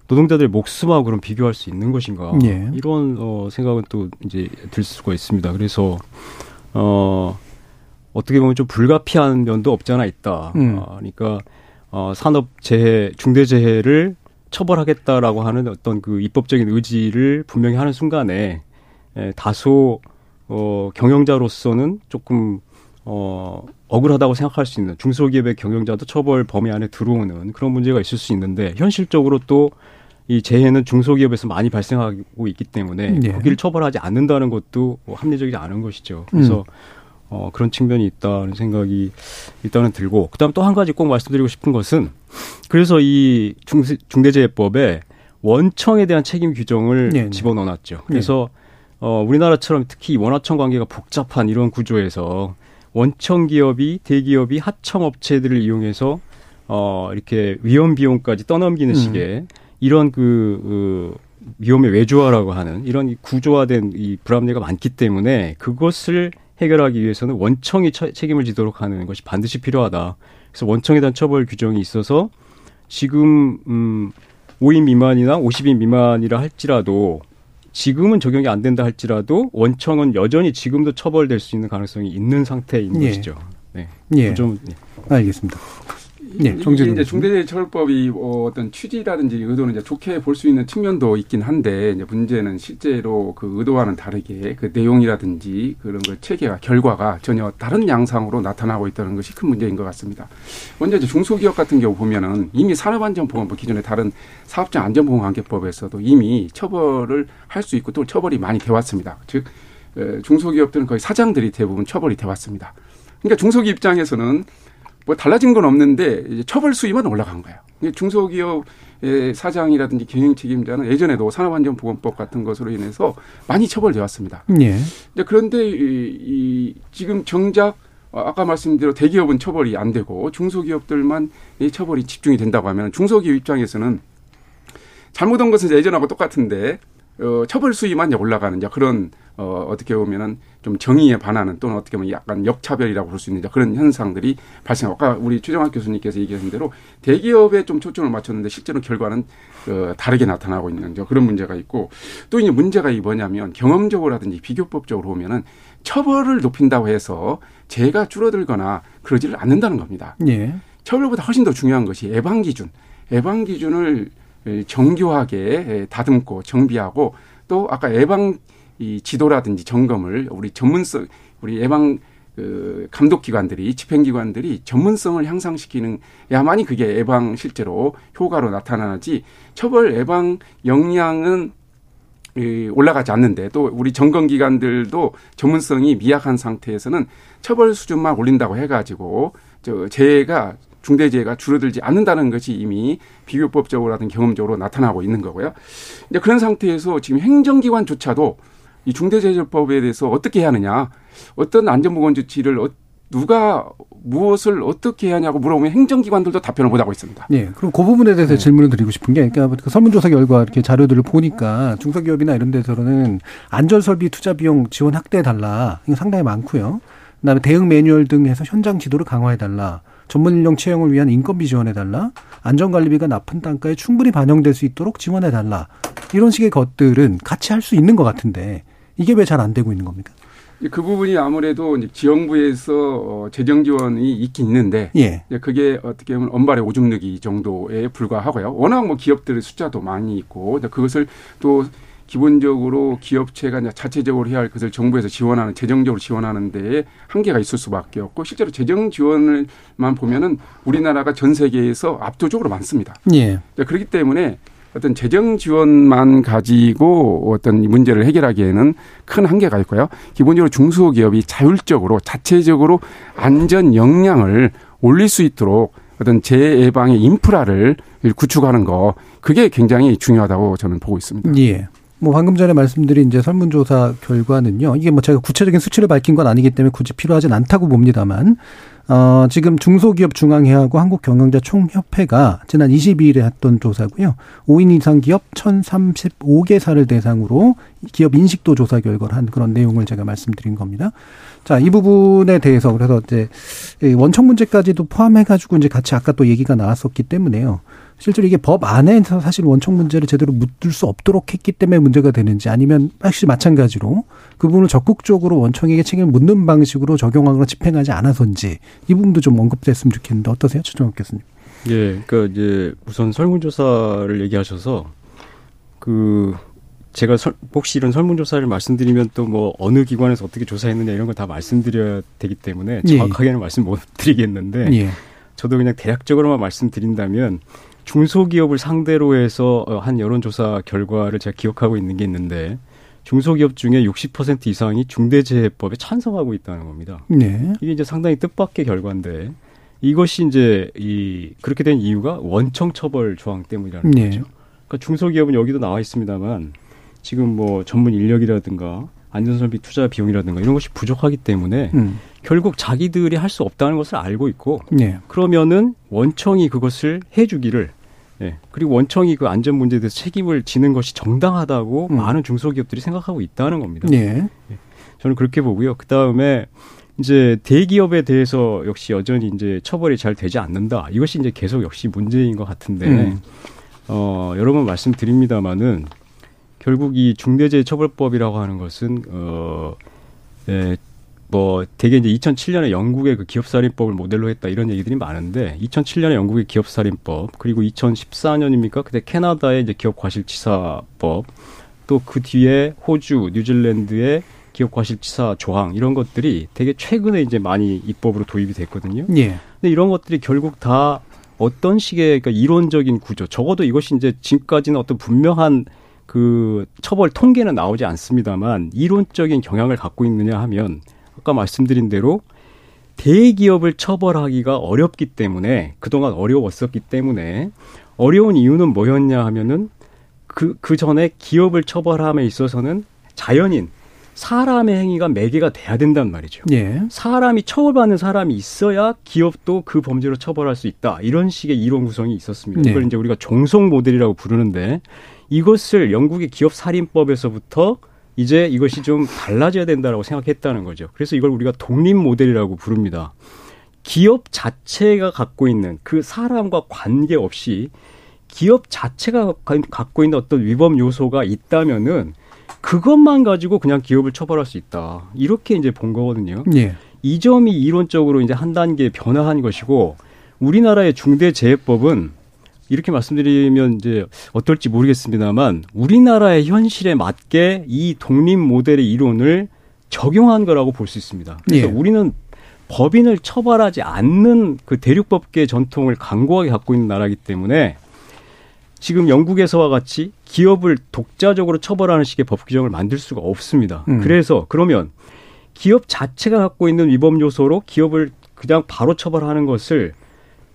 노동자들의 목숨하고 그럼 비교할 수 있는 것인가? 예. 이런 생각은 또 이제 들 수가 있습니다. 그래서 어떻게 보면 좀 불가피한 면도 없지 않아 있다. 그러니까 산업재해, 중대재해를 처벌하겠다라고 하는 어떤 그 입법적인 의지를 분명히 하는 순간에 다소 경영자로서는 조금 억울하다고 생각할 수 있는 중소기업의 경영자도 처벌 범위 안에 들어오는 그런 문제가 있을 수 있는데 현실적으로 또 이 재해는 중소기업에서 많이 발생하고 있기 때문에 네. 거기를 처벌하지 않는다는 것도 합리적이지 않은 것이죠. 그래서 그런 측면이 있다는 생각이 일단은 들고 그다음 또 한 가지 꼭 말씀드리고 싶은 것은 그래서 이 중대재해법에 원청에 대한 책임 규정을 네네. 집어넣어놨죠. 그래서 우리나라처럼 특히 원하청 관계가 복잡한 이런 구조에서 원청 기업이 대기업이 하청 업체들을 이용해서 이렇게 위험 비용까지 떠넘기는 식의 이런 그 위험의 외주화라고 하는 이런 구조화된 이 불합리가 많기 때문에 그것을 해결하기 위해서는 원청이 책임을 지도록 하는 것이 반드시 필요하다. 그래서 원청에 대한 처벌 규정이 있어서 지금 5인 미만이나 50인 미만이라 할지라도 지금은 적용이 안 된다 할지라도 원청은 여전히 지금도 처벌될 수 있는 가능성이 있는 상태인 예. 것이죠. 네, 예. 좀 예. 알겠습니다. 네, 정진우 이제 중대재해처벌법이 어떤 취지라든지 의도는 이제 좋게 볼 수 있는 측면도 있긴 한데 이제 문제는 실제로 그 의도와는 다르게 그 내용이라든지 그런 그 체계와 결과가 전혀 다른 양상으로 나타나고 있다는 것이 큰 문제인 것 같습니다. 먼저 이제 중소기업 같은 경우 보면은 이미 산업안전보건법 기존의 다른 사업장 안전보건관계법에서도 이미 처벌을 할 수 있고 또 처벌이 많이 되어 왔습니다. 즉 중소기업들은 거의 사장들이 대부분 처벌이 되어 왔습니다. 그러니까 중소기업 입장에서는 뭐 달라진 건 없는데 이제 처벌 수위만 올라간 거예요. 중소기업 사장이라든지 경영 책임자는 예전에도 산업안전보건법 같은 것으로 인해서 많이 처벌돼 왔습니다. 예. 그런데 지금 정작 아까 말씀드린 대로 대기업은 처벌이 안 되고 중소기업들만 처벌이 집중이 된다고 하면 중소기업 입장에서는 잘못한 것은 예전하고 똑같은데 처벌 수위만 올라가는 그런 어떻게 보면은 좀 정의에 반하는 또는 어떻게 보면 약간 역차별이라고 볼 수 있는 그런 현상들이 발생하고 아까 우리 최정학 교수님께서 얘기하신 대로 대기업에 좀 초점을 맞췄는데 실제로 결과는 다르게 나타나고 있는 그런 문제가 있고 또 이제 문제가 뭐냐면 경험적으로라든지 비교법적으로 보면은 처벌을 높인다고 해서 재해가 줄어들거나 그러지를 않는다는 겁니다. 예. 처벌보다 훨씬 더 중요한 것이 예방 기준을 정교하게 다듬고 정비하고 또 아까 예방 이 지도라든지 점검을 우리 예방 감독기관들이 집행기관들이 전문성을 향상시키는 야만이 그게 예방 실제로 효과로 나타나지 처벌 예방 역량은 올라가지 않는데 또 우리 점검기관들도 전문성이 미약한 상태에서는 처벌 수준만 올린다고 해가지고 재해가 중대재해가 줄어들지 않는다는 것이 이미 비교법적으로라든 경험적으로 나타나고 있는 거고요. 이제 그런 상태에서 지금 행정기관조차도 이 중대재해처벌법에 대해서 어떻게 해야 하느냐, 어떤 안전보건 조치를 누가 무엇을 어떻게 해야 하냐고 물어보면 행정기관들도 답변을 못 하고 있습니다. 예. 그럼 그 부분에 대해서 질문을 드리고 싶은 게, 그러니까 설문조사 결과 이렇게 자료들을 보니까 중소기업이나 이런 데서는 안전설비 투자 비용 지원 확대해달라, 이거 상당히 많고요. 그다음에 대응 매뉴얼 등 해서 현장 지도를 강화해달라. 전문 인력 채용을 위한 인건비 지원해달라. 안전관리비가 높은 단가에 충분히 반영될 수 있도록 지원해달라. 이런 식의 것들은 같이 할 수 있는 것 같은데 이게 왜 잘 안 되고 있는 겁니까? 그 부분이 아무래도 지역부에서 재정 지원이 있긴 있는데 예. 그게 어떻게 보면 엄발의 오줌누기 정도에 불과하고요. 워낙 기업들의 숫자도 많이 있고 그것을 또 기본적으로 기업체가 자체적으로 해야 할 것을 정부에서 지원하는 재정적으로 지원하는 데에 한계가 있을 수밖에 없고 실제로 재정 지원을만 보면은 우리나라가 전 세계에서 압도적으로 많습니다. 예. 그렇기 때문에 어떤 재정 지원만 가지고 어떤 문제를 해결하기에는 큰 한계가 있고요. 기본적으로 중소기업이 자율적으로 자체적으로 안전 역량을 올릴 수 있도록 어떤 재해 예방의 인프라를 구축하는 거 그게 굉장히 중요하다고 저는 보고 있습니다. 예. 방금 전에 말씀드린 설문조사 결과는요. 이게 제가 구체적인 수치를 밝힌 건 아니기 때문에 굳이 필요하진 않다고 봅니다만, 지금 중소기업 중앙회하고 한국경영자총협회가 지난 22일에 했던 조사고요. 5인 이상 기업 1,035개사를 대상으로 기업 인식도 조사 결과를 한 그런 내용을 제가 말씀드린 겁니다. 자, 이 부분에 대해서 그래서 원천 문제까지도 포함해가지고 같이 아까 또 얘기가 나왔었기 때문에요. 실제로 이게 법 안에서 사실 원청 문제를 제대로 묻을 수 없도록 했기 때문에 문제가 되는지 아니면 역시 마찬가지로 그 부분을 적극적으로 원청에게 책임을 묻는 방식으로 적용하거나 집행하지 않아서인지 이 부분도 좀 언급됐으면 좋겠는데 어떠세요? 최정학 교수님. 예, 그러니까 우선 설문조사를 얘기하셔서 제가 혹시 이런 설문조사를 말씀드리면 또 어느 기관에서 어떻게 조사했느냐 이런 걸 다 말씀드려야 되기 때문에 정확하게는 말씀 못 드리겠는데 저도 그냥 대략적으로만 말씀드린다면 중소기업을 상대로 해서 한 여론조사 결과를 제가 기억하고 있는 게 있는데 중소기업 중에 60% 이상이 중대재해법에 찬성하고 있다는 겁니다. 네. 이게 상당히 뜻밖의 결과인데 이것이 그렇게 된 이유가 원청 처벌 조항 때문이라는 네. 거죠. 그러니까 중소기업은 여기도 나와 있습니다만 지금 전문 인력이라든가 안전설비 투자 비용이라든가 이런 것이 부족하기 때문에 결국 자기들이 할 수 없다는 것을 알고 있고 네. 그러면은 원청이 그것을 해주기를 그리고 원청이 그 안전 문제에 대해서 책임을 지는 것이 정당하다고 많은 중소기업들이 생각하고 있다는 겁니다. 네. 저는 그렇게 보고요. 그다음에 대기업에 대해서 역시 여전히 처벌이 잘 되지 않는다. 이것이 계속 역시 문제인 것 같은데 여러 번 말씀드립니다마는 결국 이 중대재해처벌법이라고 하는 것은 되게 2007년에 영국의 그 기업살인법을 모델로 했다 이런 얘기들이 많은데 2007년에 영국의 기업살인법 그리고 2014년입니까? 그때 캐나다의 기업과실치사법 또 그 뒤에 호주, 뉴질랜드의 기업과실치사 조항 이런 것들이 되게 최근에 많이 입법으로 도입이 됐거든요. 예. 근데 이런 것들이 결국 다 어떤 식의 이론적인 구조 적어도 이것이 지금까지는 어떤 분명한 처벌 통계는 나오지 않습니다만 이론적인 경향을 갖고 있느냐 하면 아까 말씀드린 대로 대기업을 처벌하기가 어렵기 때문에, 그동안 어려웠었기 때문에, 어려운 이유는 뭐였냐 하면은 그 전에 기업을 처벌함에 있어서는 자연인, 사람의 행위가 매개가 돼야 된단 말이죠. 예. 사람이 처벌받는 사람이 있어야 기업도 그 범죄로 처벌할 수 있다. 이런 식의 이론 구성이 있었습니다. 예. 이걸 이제 우리가 종속 모델이라고 부르는데, 이것을 영국의 기업 살인법에서부터 이제 이것이 좀 달라져야 된다라고 생각했다는 거죠. 그래서 이걸 우리가 독립 모델이라고 부릅니다. 기업 자체가 갖고 있는 그 사람과 관계없이 기업 자체가 갖고 있는 어떤 위법 요소가 있다면은 그것만 가지고 그냥 기업을 처벌할 수 있다. 이렇게 이제 본 거거든요. 예. 이 점이 이론적으로 이제 한 단계 변화한 것이고, 우리나라의 중대재해법은 이렇게 말씀드리면 이제 어떨지 모르겠습니다만, 우리나라의 현실에 맞게 이 독립 모델의 이론을 적용한 거라고 볼 수 있습니다. 그래서 예. 우리는 법인을 처벌하지 않는 그 대륙법계 전통을 강고하게 갖고 있는 나라이기 때문에, 지금 영국에서와 같이 기업을 독자적으로 처벌하는 식의 법 규정을 만들 수가 없습니다. 그래서 그러면 기업 자체가 갖고 있는 위법 요소로 기업을 그냥 바로 처벌하는 것을,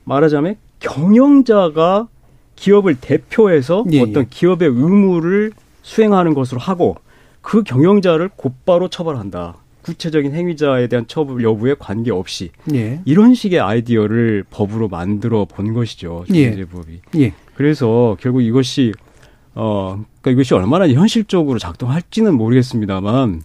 말하자면 경영자가 기업을 대표해서 예, 어떤 기업의 의무를 수행하는 것으로 하고, 그 경영자를 곧바로 처벌한다. 구체적인 행위자에 대한 처벌 여부에 관계없이. 예. 이런 식의 아이디어를 법으로 만들어 본 것이죠. 중대재해법이. 예. 예. 그래서 결국 이것이 그러니까 이것이 얼마나 현실적으로 작동할지는 모르겠습니다만,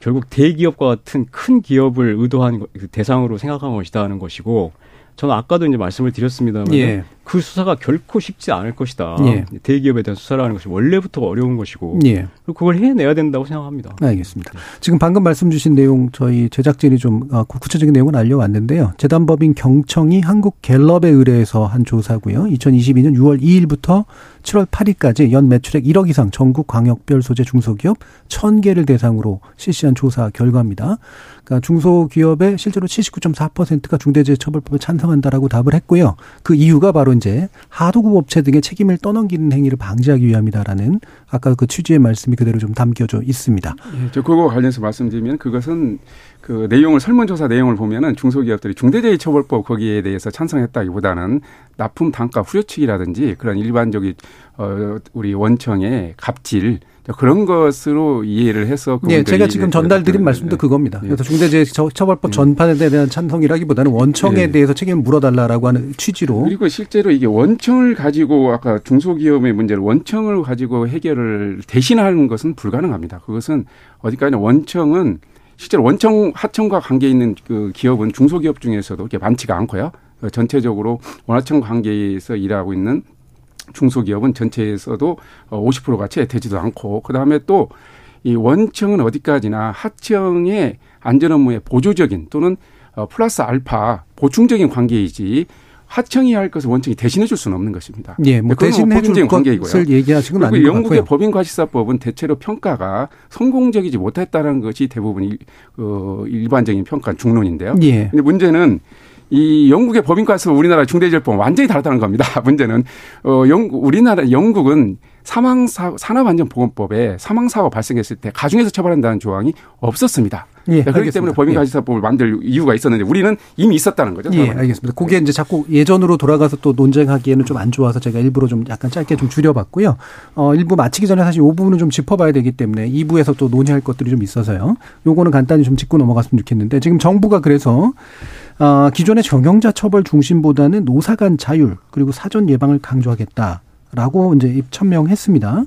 결국 대기업과 같은 큰 기업을 의도한 대상으로 생각한 것이다 하는 것이고, 저는 아까도 이제 말씀을 드렸습니다만 예. 그 수사가 결코 쉽지 않을 것이다. 예. 대기업에 대한 수사라는 것이 원래부터 어려운 것이고 예. 그걸 해내야 된다고 생각합니다. 알겠습니다. 네. 지금 방금 말씀 주신 내용 저희 제작진이 좀 구체적인 내용은 알려왔는데요. 재단법인 경청이 한국갤럽에 의뢰해서 한 조사고요. 2022년 6월 2일부터 7월 8일까지 연 매출액 1억 이상 전국 광역별 소재 중소기업 1,000개를 대상으로 실시한 조사 결과입니다. 그러니까 중소기업의 실제로 79.4%가 중대재해처벌법에 찬성한다라고 답을 했고요. 그 이유가 바로 이제 하도급 업체 등의 책임을 떠넘기는 행위를 방지하기 위함이다라는 아까 그 취지의 말씀이 그대로 좀 담겨져 있습니다. 예, 저 그거 관련해서 말씀드리면, 그것은 그 내용을, 설문조사 내용을 보면은 중소기업들이 중대재해처벌법 거기에 대해서 찬성했다기보다는 납품 단가 후려치기라든지 그런 일반적인 우리 원청의 갑질, 그런 것으로 이해를 해서. 네, 제가 지금 전달드린 말씀도 그겁니다. 그래서 중대재해처벌법 전반에 대한 찬성이라기보다는 원청에 대해서 책임을 물어달라라고 하는 취지로. 그리고 실제로 이게 원청을 가지고, 아까 중소기업의 문제를 원청을 가지고 해결을 대신하는 것은 불가능합니다. 그것은 어디까지나 원청은, 실제로 원청 하청과 관계 있는 그 기업은 중소기업 중에서도 이렇게 많지가 않고요. 전체적으로 원하청 관계에서 일하고 있는 중소기업은 전체에서도 50%가 채 되지도 않고, 그다음에 또 이 원청은 어디까지나 하청의 안전 업무의 보조적인 또는 플러스 알파 보충적인 관계이지, 하청이 할 것을 원청이 대신해 줄 수는 없는 것입니다. 예, 뭐 대신해 줄 것을 얘기하시는 건 아닌 것 같고요. 영국의 법인과시사법은 대체로 평가가 성공적이지 못했다는 것이 대부분 일반적인 평가 중론인데요. 예. 근데 문제는 이 영국의 법인과시사법, 우리나라 중대재해법은 완전히 다르다는 겁니다. 문제는 영국은 산업안전보건법에 사망사고 발생했을 때 가중해서 처벌한다는 조항이 없었습니다. 예, 그렇기 때문에 법인과시사법을 만들 이유가 있었는데, 우리는 이미 있었다는 거죠. 예, 알겠습니다. 그게 이제 자꾸 예전으로 돌아가서 또 논쟁하기에는 좀 안 좋아서 제가 일부러 좀 약간 짧게 좀 줄여봤고요. 1부 마치기 전에 사실 이 부분은 좀 짚어봐야 되기 때문에 2부에서 또 논의할 것들이 좀 있어서요. 요거는 간단히 좀 짚고 넘어갔으면 좋겠는데, 지금 정부가 그래서 기존의 경영자 처벌 중심보다는 노사 간 자율 그리고 사전 예방을 강조하겠다라고 이제 천명했습니다.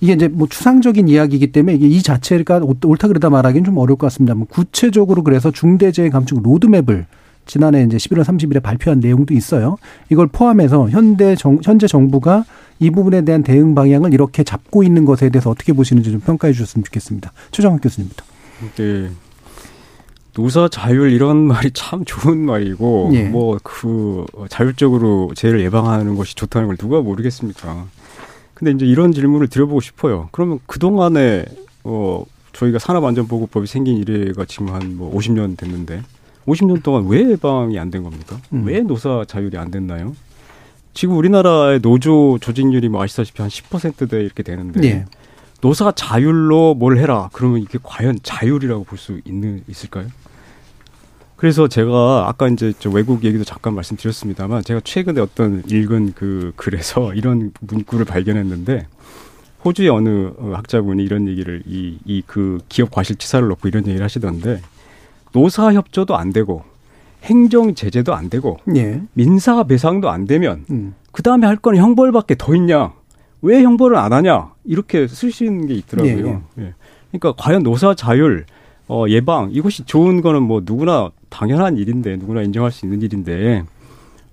이게 이제 뭐 추상적인 이야기이기 때문에 이게 이 자체가 옳다 그르다 말하기는 좀 어려울 것 같습니다. 구체적으로 그래서 중대재해 감축 로드맵을 지난해 이제 11월 30일에 발표한 내용도 있어요. 이걸 포함해서 현재 정부가 이 부분에 대한 대응 방향을 이렇게 잡고 있는 것에 대해서 어떻게 보시는지 좀 평가해 주셨으면 좋겠습니다. 최정학 교수님부터. 네. 노사 자율, 이런 말이 참 좋은 말이고, 예. 자율적으로 재해를 예방하는 것이 좋다는 걸 누가 모르겠습니까? 근데 이제 이런 질문을 드려보고 싶어요. 그러면 그동안에, 저희가 산업안전보건법이 생긴 이래가 지금 한 50년 됐는데, 50년 동안 왜 예방이 안 된 겁니까? 왜 노사 자율이 안 됐나요? 지금 우리나라의 노조 조직률이 아시다시피 한 10%대 이렇게 되는데, 네. 노사 자율로 뭘 해라. 그러면 이게 과연 자율이라고 볼 수 있을까요? 그래서 제가 아까 이제 저 외국 얘기도 잠깐 말씀드렸습니다만 제가 최근에 어떤 읽은 그 글에서 이런 문구를 발견했는데 호주의 어느 학자분이 이런 얘기를 그 기업 과실치사를 놓고 이런 얘기를 하시던데 노사협조도 안 되고 행정제재도 안 되고 예. 민사배상도 안 되면 그다음에 할 건 형벌밖에 더 있냐. 왜 형벌을 안 하냐. 이렇게 쓰시는 게 있더라고요. 예. 예. 그러니까 과연 노사 자율 예방 이것이 좋은 거는 뭐 누구나 당연한 일인데 누구나 인정할 수 있는 일인데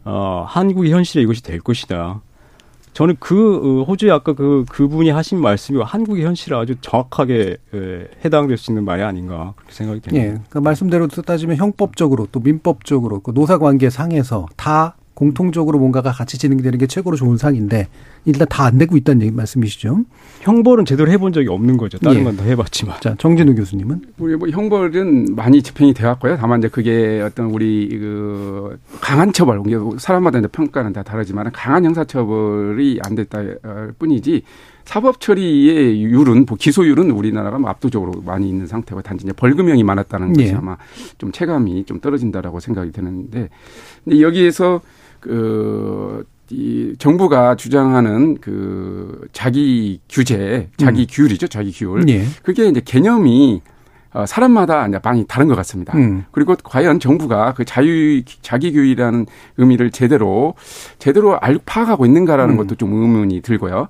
한국의 현실에 이것이 될 것이다. 저는 그 호주의 아까 그분이 하신 말씀이 한국의 현실에 아주 정확하게 해당될 수 있는 말이 아닌가 그렇게 생각이 됩니다. 예, 그러니까 말씀대로 따지면 형법적으로 또 민법적으로 노사관계 상에서 다 공통적으로 뭔가가 같이 진행되는 게 최고로 좋은 상인데 일단 다 안 되고 있다는 말씀이시죠? 형벌은 제대로 해본 적이 없는 거죠. 다른 건 다 해봤지만. 자, 정진우 교수님은? 우리 뭐 형벌은 많이 집행이 되었고요. 다만 이제 그게 어떤 우리 그 강한 처벌, 사람마다 이제 평가는 다 다르지만 강한 형사처벌이 안 됐다 뿐이지 사법 처리의 율은 기소율은 우리나라가 압도적으로 많이 있는 상태고 단지 이제 벌금형이 많았다는 것이 아마 좀 체감이 좀 떨어진다라고 생각이 드는데 근데 여기에서 이 정부가 주장하는 그 자기 규제, 자기 규율이죠, 자기 규율. 예. 그게 이제 개념이 사람마다 이제 많이 다른 것 같습니다. 그리고 과연 정부가 그 자기 규율이라는 의미를 제대로 파악하고 있는가라는 것도 좀 의문이 들고요.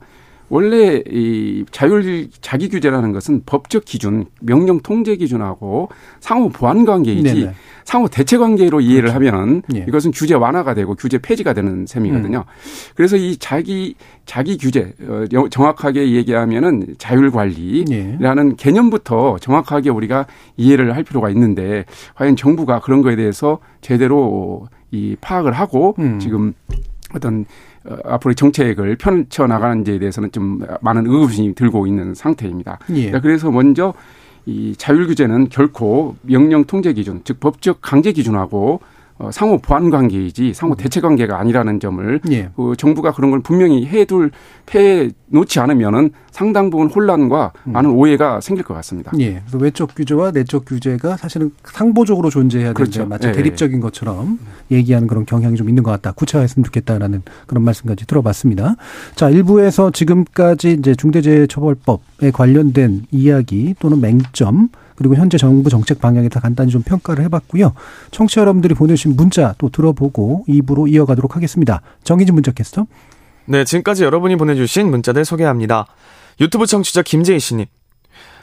원래 이 자기 규제라는 것은 법적 기준, 명령 통제 기준하고 상호 보완 관계이지 네네. 상호 대체 관계로 이해를 그렇죠. 하면 예. 이것은 규제 완화가 되고 규제 폐지가 되는 셈이거든요. 그래서 이 자기 규제 정확하게 얘기하면은 자율 관리라는 예. 개념부터 정확하게 우리가 이해를 할 필요가 있는데 과연 정부가 그런 거에 대해서 제대로 이 파악을 하고 지금 어떤 앞으로의 정책을 펼쳐나가는지에 대해서는 좀 많은 의구심이 들고 있는 상태입니다. 예. 그래서 먼저 이 자율규제는 결코 명령 통제 기준, 즉 법적 강제 기준하고 상호 보완 관계이지 상호 대체 관계가 아니라는 점을 예. 정부가 그런 걸 분명히 해놓지 않으면은 상당 부분 혼란과 많은 오해가 생길 것 같습니다. 예. 그래서 외적 규제와 내적 규제가 사실은 상보적으로 존재해야 그렇죠. 되는데 마치 예. 대립적인 것처럼 얘기하는 그런 경향이 좀 있는 것 같다. 구체화했으면 좋겠다라는 그런 말씀까지 들어봤습니다. 자, 1부에서 지금까지 이제 중대재해처벌법에 관련된 이야기 또는 맹점 그리고 현재 정부 정책 방향에 다 간단히 좀 평가를 해봤고요. 청취자 여러분들이 보내주신 문자 또 들어보고 2부로 이어가도록 하겠습니다. 정희진 문자캐스터. 네, 지금까지 여러분이 보내주신 문자들 소개합니다. 유튜브 청취자 김재희 씨님.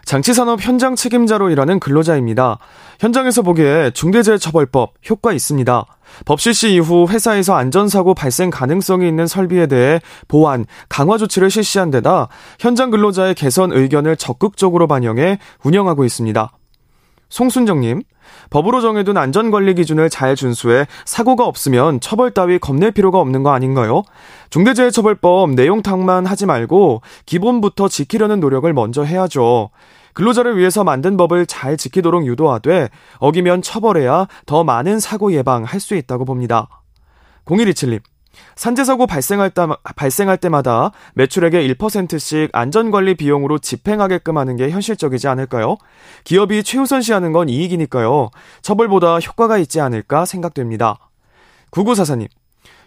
장치산업 현장 책임자로 일하는 근로자입니다. 현장에서 보기에 중대재해처벌법 효과 있습니다. 법 실시 이후 회사에서 안전사고 발생 가능성이 있는 설비에 대해 보완, 강화 조치를 실시한 데다 현장 근로자의 개선 의견을 적극적으로 반영해 운영하고 있습니다. 송순정님, 법으로 정해둔 안전관리 기준을 잘 준수해 사고가 없으면 처벌 따위 겁낼 필요가 없는 거 아닌가요? 중대재해처벌법 내용탕만 하지 말고 기본부터 지키려는 노력을 먼저 해야죠. 근로자를 위해서 만든 법을 잘 지키도록 유도하되 어기면 처벌해야 더 많은 사고 예방할 수 있다고 봅니다. 0127님, 산재사고 발생할 때마다 매출액의 1%씩 안전관리 비용으로 집행하게끔 하는 게 현실적이지 않을까요? 기업이 최우선시하는 건 이익이니까요. 처벌보다 효과가 있지 않을까 생각됩니다. 9944님,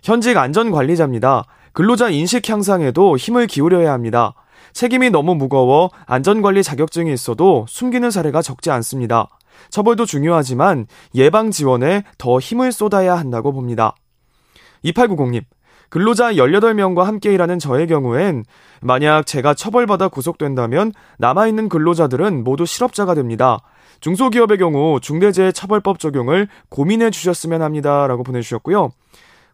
현직 안전관리자입니다. 근로자 인식 향상에도 힘을 기울여야 합니다. 책임이 너무 무거워 안전관리 자격증이 있어도 숨기는 사례가 적지 않습니다. 처벌도 중요하지만 예방 지원에 더 힘을 쏟아야 한다고 봅니다. 2890님, 근로자 18명과 함께 일하는 저의 경우엔 만약 제가 처벌받아 구속된다면 남아있는 근로자들은 모두 실업자가 됩니다. 중소기업의 경우 중대재해처벌법 적용을 고민해 주셨으면 합니다. 라고 보내주셨고요.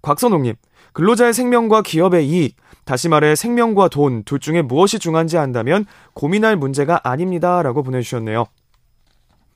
곽선옥님, 근로자의 생명과 기업의 이익, 다시 말해 생명과 돈 둘 중에 무엇이 중요한지 안다면 고민할 문제가 아닙니다. 라고 보내주셨네요.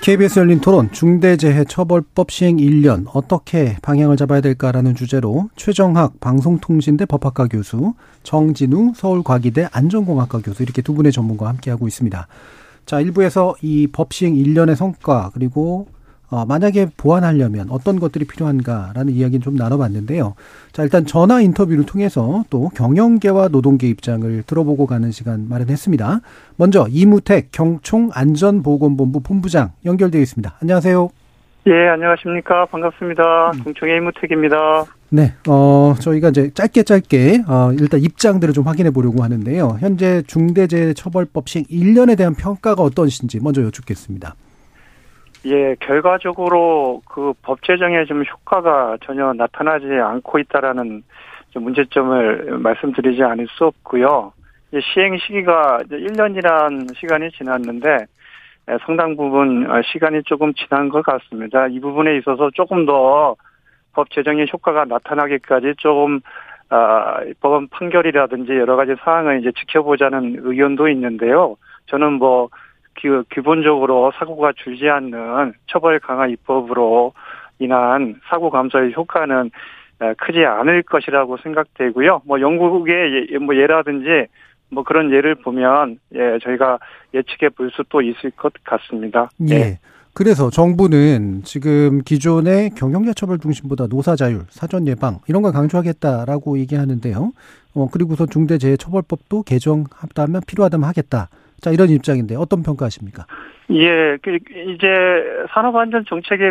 KBS 열린토론 중대재해처벌법 시행 1년 어떻게 방향을 잡아야 될까라는 주제로 최정학 방송통신대 법학과 교수, 정진우 서울과기대 안전공학과 교수 이렇게 두 분의 전문가와 함께하고 있습니다. 자, 1부에서 이 법 시행 1년의 성과 그리고 만약에 보완하려면 어떤 것들이 필요한가라는 이야기는 좀 나눠봤는데요. 자, 일단 전화 인터뷰를 통해서 또 경영계와 노동계 입장을 들어보고 가는 시간 마련했습니다. 먼저 이무택 경총 안전보건본부 본부장 연결되어 있습니다. 안녕하세요. 예, 안녕하십니까. 반갑습니다. 경총의 이무택입니다. 네, 저희가 이제 짧게, 일단 입장들을 좀 확인해 보려고 하는데요. 현재 중대재해처벌법 시행 1년에 대한 평가가 어떠신지 먼저 여쭙겠습니다. 예, 결과적으로 그 법 제정의 좀 효과가 전혀 나타나지 않고 있다라는 좀 문제점을 말씀드리지 않을 수 없고요. 이제 시행 시기가 이제 1년이라는 시간이 지났는데 상당 부분 시간이 조금 지난 것 같습니다. 이 부분에 있어서 조금 더 법 제정의 효과가 나타나기까지 조금 법원 판결이라든지 여러 가지 사항을 이제 지켜보자는 의견도 있는데요. 저는 기본적으로 사고가 줄지 않는 처벌 강화 입법으로 인한 사고 감소의 효과는 크지 않을 것이라고 생각되고요. 영국의 예라든지 그런 예를 보면 저희가 예측해 볼 수도 있을 것 같습니다. 예. 그래서 정부는 지금 기존의 경영자 처벌 중심보다 노사 자율, 사전 예방 이런 걸 강조하겠다라고 얘기하는데요. 그리고서 중대재해처벌법도 개정하다면 필요하다면 하겠다. 자, 이런 입장인데 어떤 평가하십니까? 예, 이제 산업안전 정책에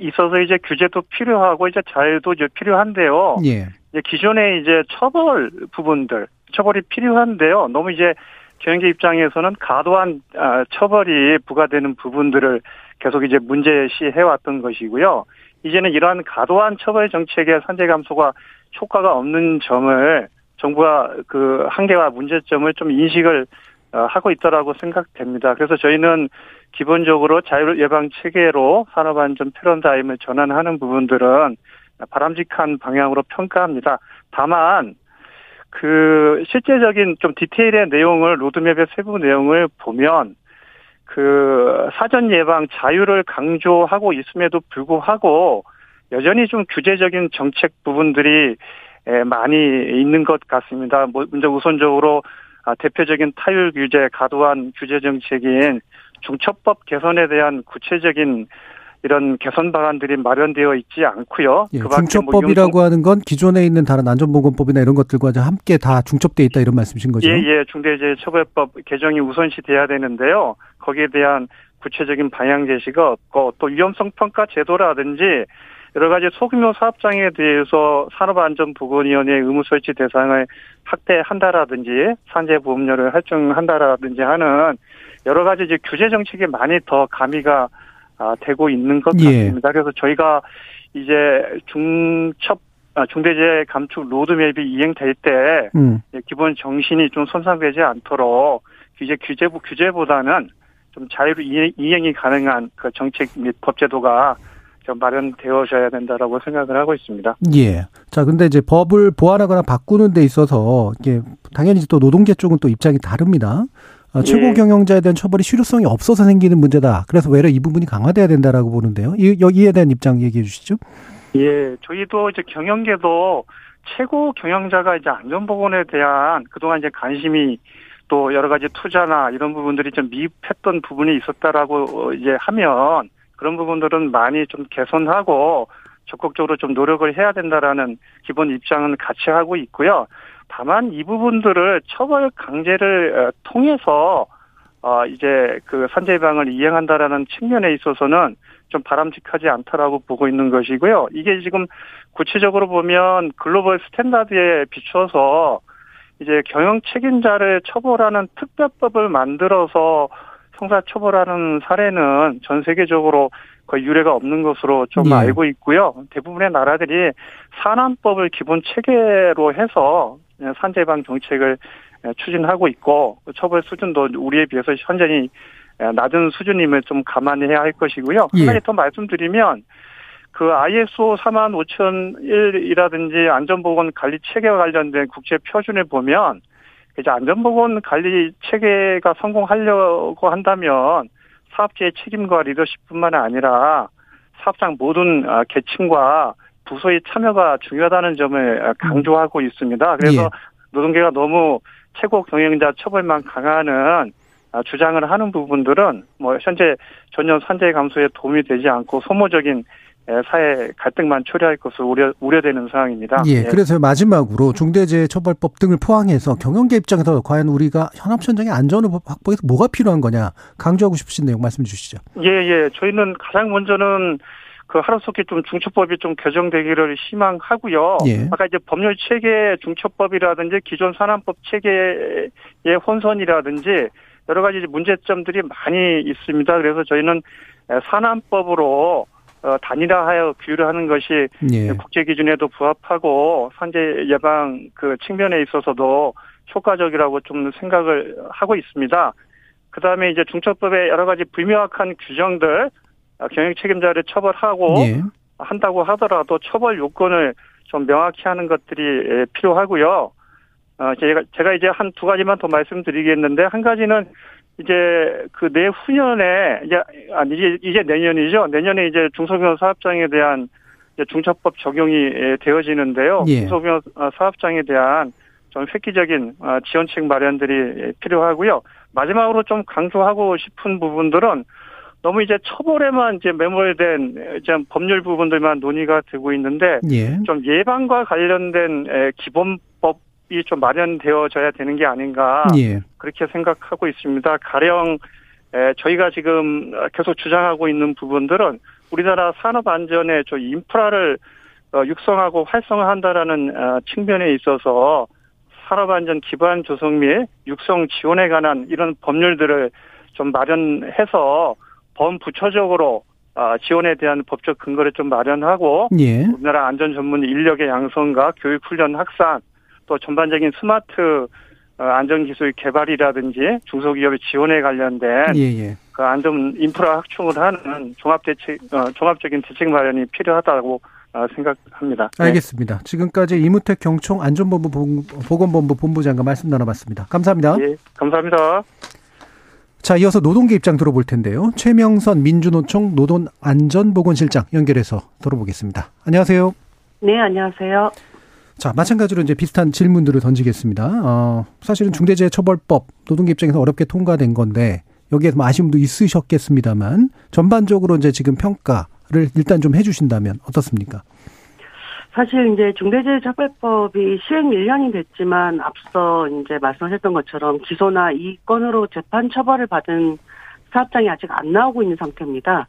있어서 이제 규제도 필요하고 이제 자율도 이제 필요한데요. 예. 기존에 이제 처벌 부분들, 처벌이 필요한데요. 너무 이제 경영계 입장에서는 과도한 처벌이 부과되는 부분들을 계속 이제 문제시해왔던 것이고요. 이제는 이러한 과도한 처벌 정책의 산재 감소가 효과가 없는 점을 정부가 그 한계와 문제점을 좀 인식을 하고 있다라고 생각됩니다. 그래서 저희는 기본적으로 자율 예방 체계로 산업안전 패러다임을 전환하는 부분들은 바람직한 방향으로 평가합니다. 다만 그 실제적인 좀 디테일의 내용을 로드맵의 세부 내용을 보면 그 사전 예방 자율을 강조하고 있음에도 불구하고 여전히 좀 규제적인 정책 부분들이 많이 있는 것 같습니다. 먼저 우선적으로 대표적인 타율 규제, 과도한 규제 정책인 중처법 개선에 대한 구체적인 이런 개선 방안들이 마련되어 있지 않고요. 예, 중처법이라고 하는 건 기존에 있는 다른 안전보건법이나 이런 것들과 함께 다 중첩되어 있다 이런 말씀이신 거죠? 예, 중대재해처벌법 개정이 우선시 돼야 되는데요. 거기에 대한 구체적인 방향 제시가 없고 또 위험성 평가 제도라든지 여러 가지 소규모 사업장에 대해서 산업안전보건위원회의 의무 설치 대상을 확대한다라든지 산재보험료를 할증한다라든지 하는 여러 가지 이제 규제 정책이 많이 더 가미가 되고 있는 것 같습니다. 예. 그래서 저희가 이제 중대재해 감축 로드맵이 이행될 때 기본 정신이 좀 손상되지 않도록 이제 규제보다는 좀 자유로 이행이 가능한 그 정책 및 법제도가 마련되어져야 된다라고 생각을 하고 있습니다. 예. 자, 근데 이제 법을 보완하거나 바꾸는 데 있어서 이게 당연히 또 노동계 쪽은 또 입장이 다릅니다. 예. 최고 경영자에 대한 처벌이 실효성이 없어서 생기는 문제다. 그래서 외려 이 부분이 강화돼야 된다라고 보는데요. 여기에 대한 입장 얘기해 주시죠. 예. 저희도 이제 경영계도 최고 경영자가 이제 안전보건에 대한 그동안 이제 관심이 또 여러 가지 투자나 이런 부분들이 좀 미흡했던 부분이 있었다라고 이제 하면 그런 부분들은 많이 좀 개선하고 적극적으로 좀 노력을 해야 된다라는 기본 입장은 같이 하고 있고요. 다만 이 부분들을 처벌 강제를 통해서 이제 그 산재 예방을 이행한다라는 측면에 있어서는 좀 바람직하지 않다라고 보고 있는 것이고요. 이게 지금 구체적으로 보면 글로벌 스탠다드에 비춰서 이제 경영 책임자를 처벌하는 특별법을 만들어서 형사처벌하는 사례는 전 세계적으로 거의 유례가 없는 것으로 좀 네. 알고 있고요. 대부분의 나라들이 산안법을 기본 체계로 해서 산재예방 정책을 추진하고 있고 처벌 수준도 우리에 비해서 현저히 낮은 수준임을 좀 감안해야 할 것이고요. 예. 한 가지 더 말씀드리면 그 ISO 45001이라든지 안전보건 관리 체계와 관련된 국제 표준에 보면 이제 안전보건 관리 체계가 성공하려고 한다면 사업자의 책임과 리더십뿐만 아니라 사업장 모든 계층과 부서의 참여가 중요하다는 점을 강조하고 있습니다. 그래서 예. 노동계가 너무 최고 경영자 처벌만 강화하는 주장을 하는 부분들은 뭐 현재 전년 산재 감소에 도움이 되지 않고 소모적인 사회 갈등만 초래할 것으로 우려되는 상황입니다. 예, 그래서 마지막으로 중대재해처벌법 등을 포함해서 경영계 입장에서 과연 우리가 현업현장의 안전을 확보해서 뭐가 필요한 거냐 강조하고 싶으신 내용 말씀 주시죠. 예, 저희는 가장 먼저는 그 하루속히 좀 중처법이 좀 개정되기를 희망하고요. 예. 아까 이제 법률 체계 중처법이라든지 기존 산안법 체계의 혼선이라든지 여러 가지 문제점들이 많이 있습니다. 그래서 저희는 산안법으로 단일화하여 규율하는 것이 예. 국제 기준에도 부합하고 산재 예방 그 측면에 있어서도 효과적이라고 좀 생각을 하고 있습니다. 그 다음에 이제 중처법의 여러 가지 불명확한 규정들 경영 책임자를 처벌하고 예. 한다고 하더라도 처벌 요건을 좀 명확히 하는 것들이 필요하고요. 제가 이제 한두 가지만 더 말씀드리겠는데 한 가지는 이제 그 내후년에 이제 내년이죠. 내년에 이제 중소기업 사업장에 대한 중처법 적용이 되어지는데요. 예. 중소기업 사업장에 대한 좀 획기적인 지원책 마련들이 필요하고요. 마지막으로 좀 강조하고 싶은 부분들은 너무 이제 처벌에만 이제 매몰된 이제 법률 부분들만 논의가 되고 있는데 예. 좀 예방과 관련된 기본법 이 좀 마련되어져야 되는 게 아닌가 예. 그렇게 생각하고 있습니다. 가령 저희가 지금 계속 주장하고 있는 부분들은 우리나라 산업안전의 저 인프라를 육성하고 활성화한다라는 측면에 있어서 산업안전 기반 조성 및 육성 지원에 관한 이런 법률들을 좀 마련해서 범부처적으로 지원에 대한 법적 근거를 좀 마련하고 예. 우리나라 안전 전문 인력의 양성과 교육 훈련 확산 또 전반적인 스마트 안전기술 개발이라든지 중소기업의 지원에 관련된 예예. 그 안전 인프라 확충을 하는 종합적인 대책 마련이 필요하다고 생각합니다. 알겠습니다. 네. 지금까지 이무택 경총 안전보건본부 본부장과 말씀 나눠봤습니다. 감사합니다. 예, 감사합니다. 자, 이어서 노동계 입장 들어볼 텐데요. 최명선 민주노총 노동안전보건실장 연결해서 들어보겠습니다. 안녕하세요. 네, 안녕하세요. 자, 마찬가지로 이제 비슷한 질문들을 던지겠습니다. 사실은 중대재해처벌법 노동계 입장에서 어렵게 통과된 건데 여기에서 뭐 아쉬움도 있으셨겠습니다만 전반적으로 이제 지금 평가를 일단 좀 해주신다면 어떻습니까? 사실 이제 중대재해처벌법이 시행 1년이 됐지만 앞서 이제 말씀하셨던 것처럼 기소나 이익 건으로 재판 처벌을 받은 사업장이 아직 안 나오고 있는 상태입니다.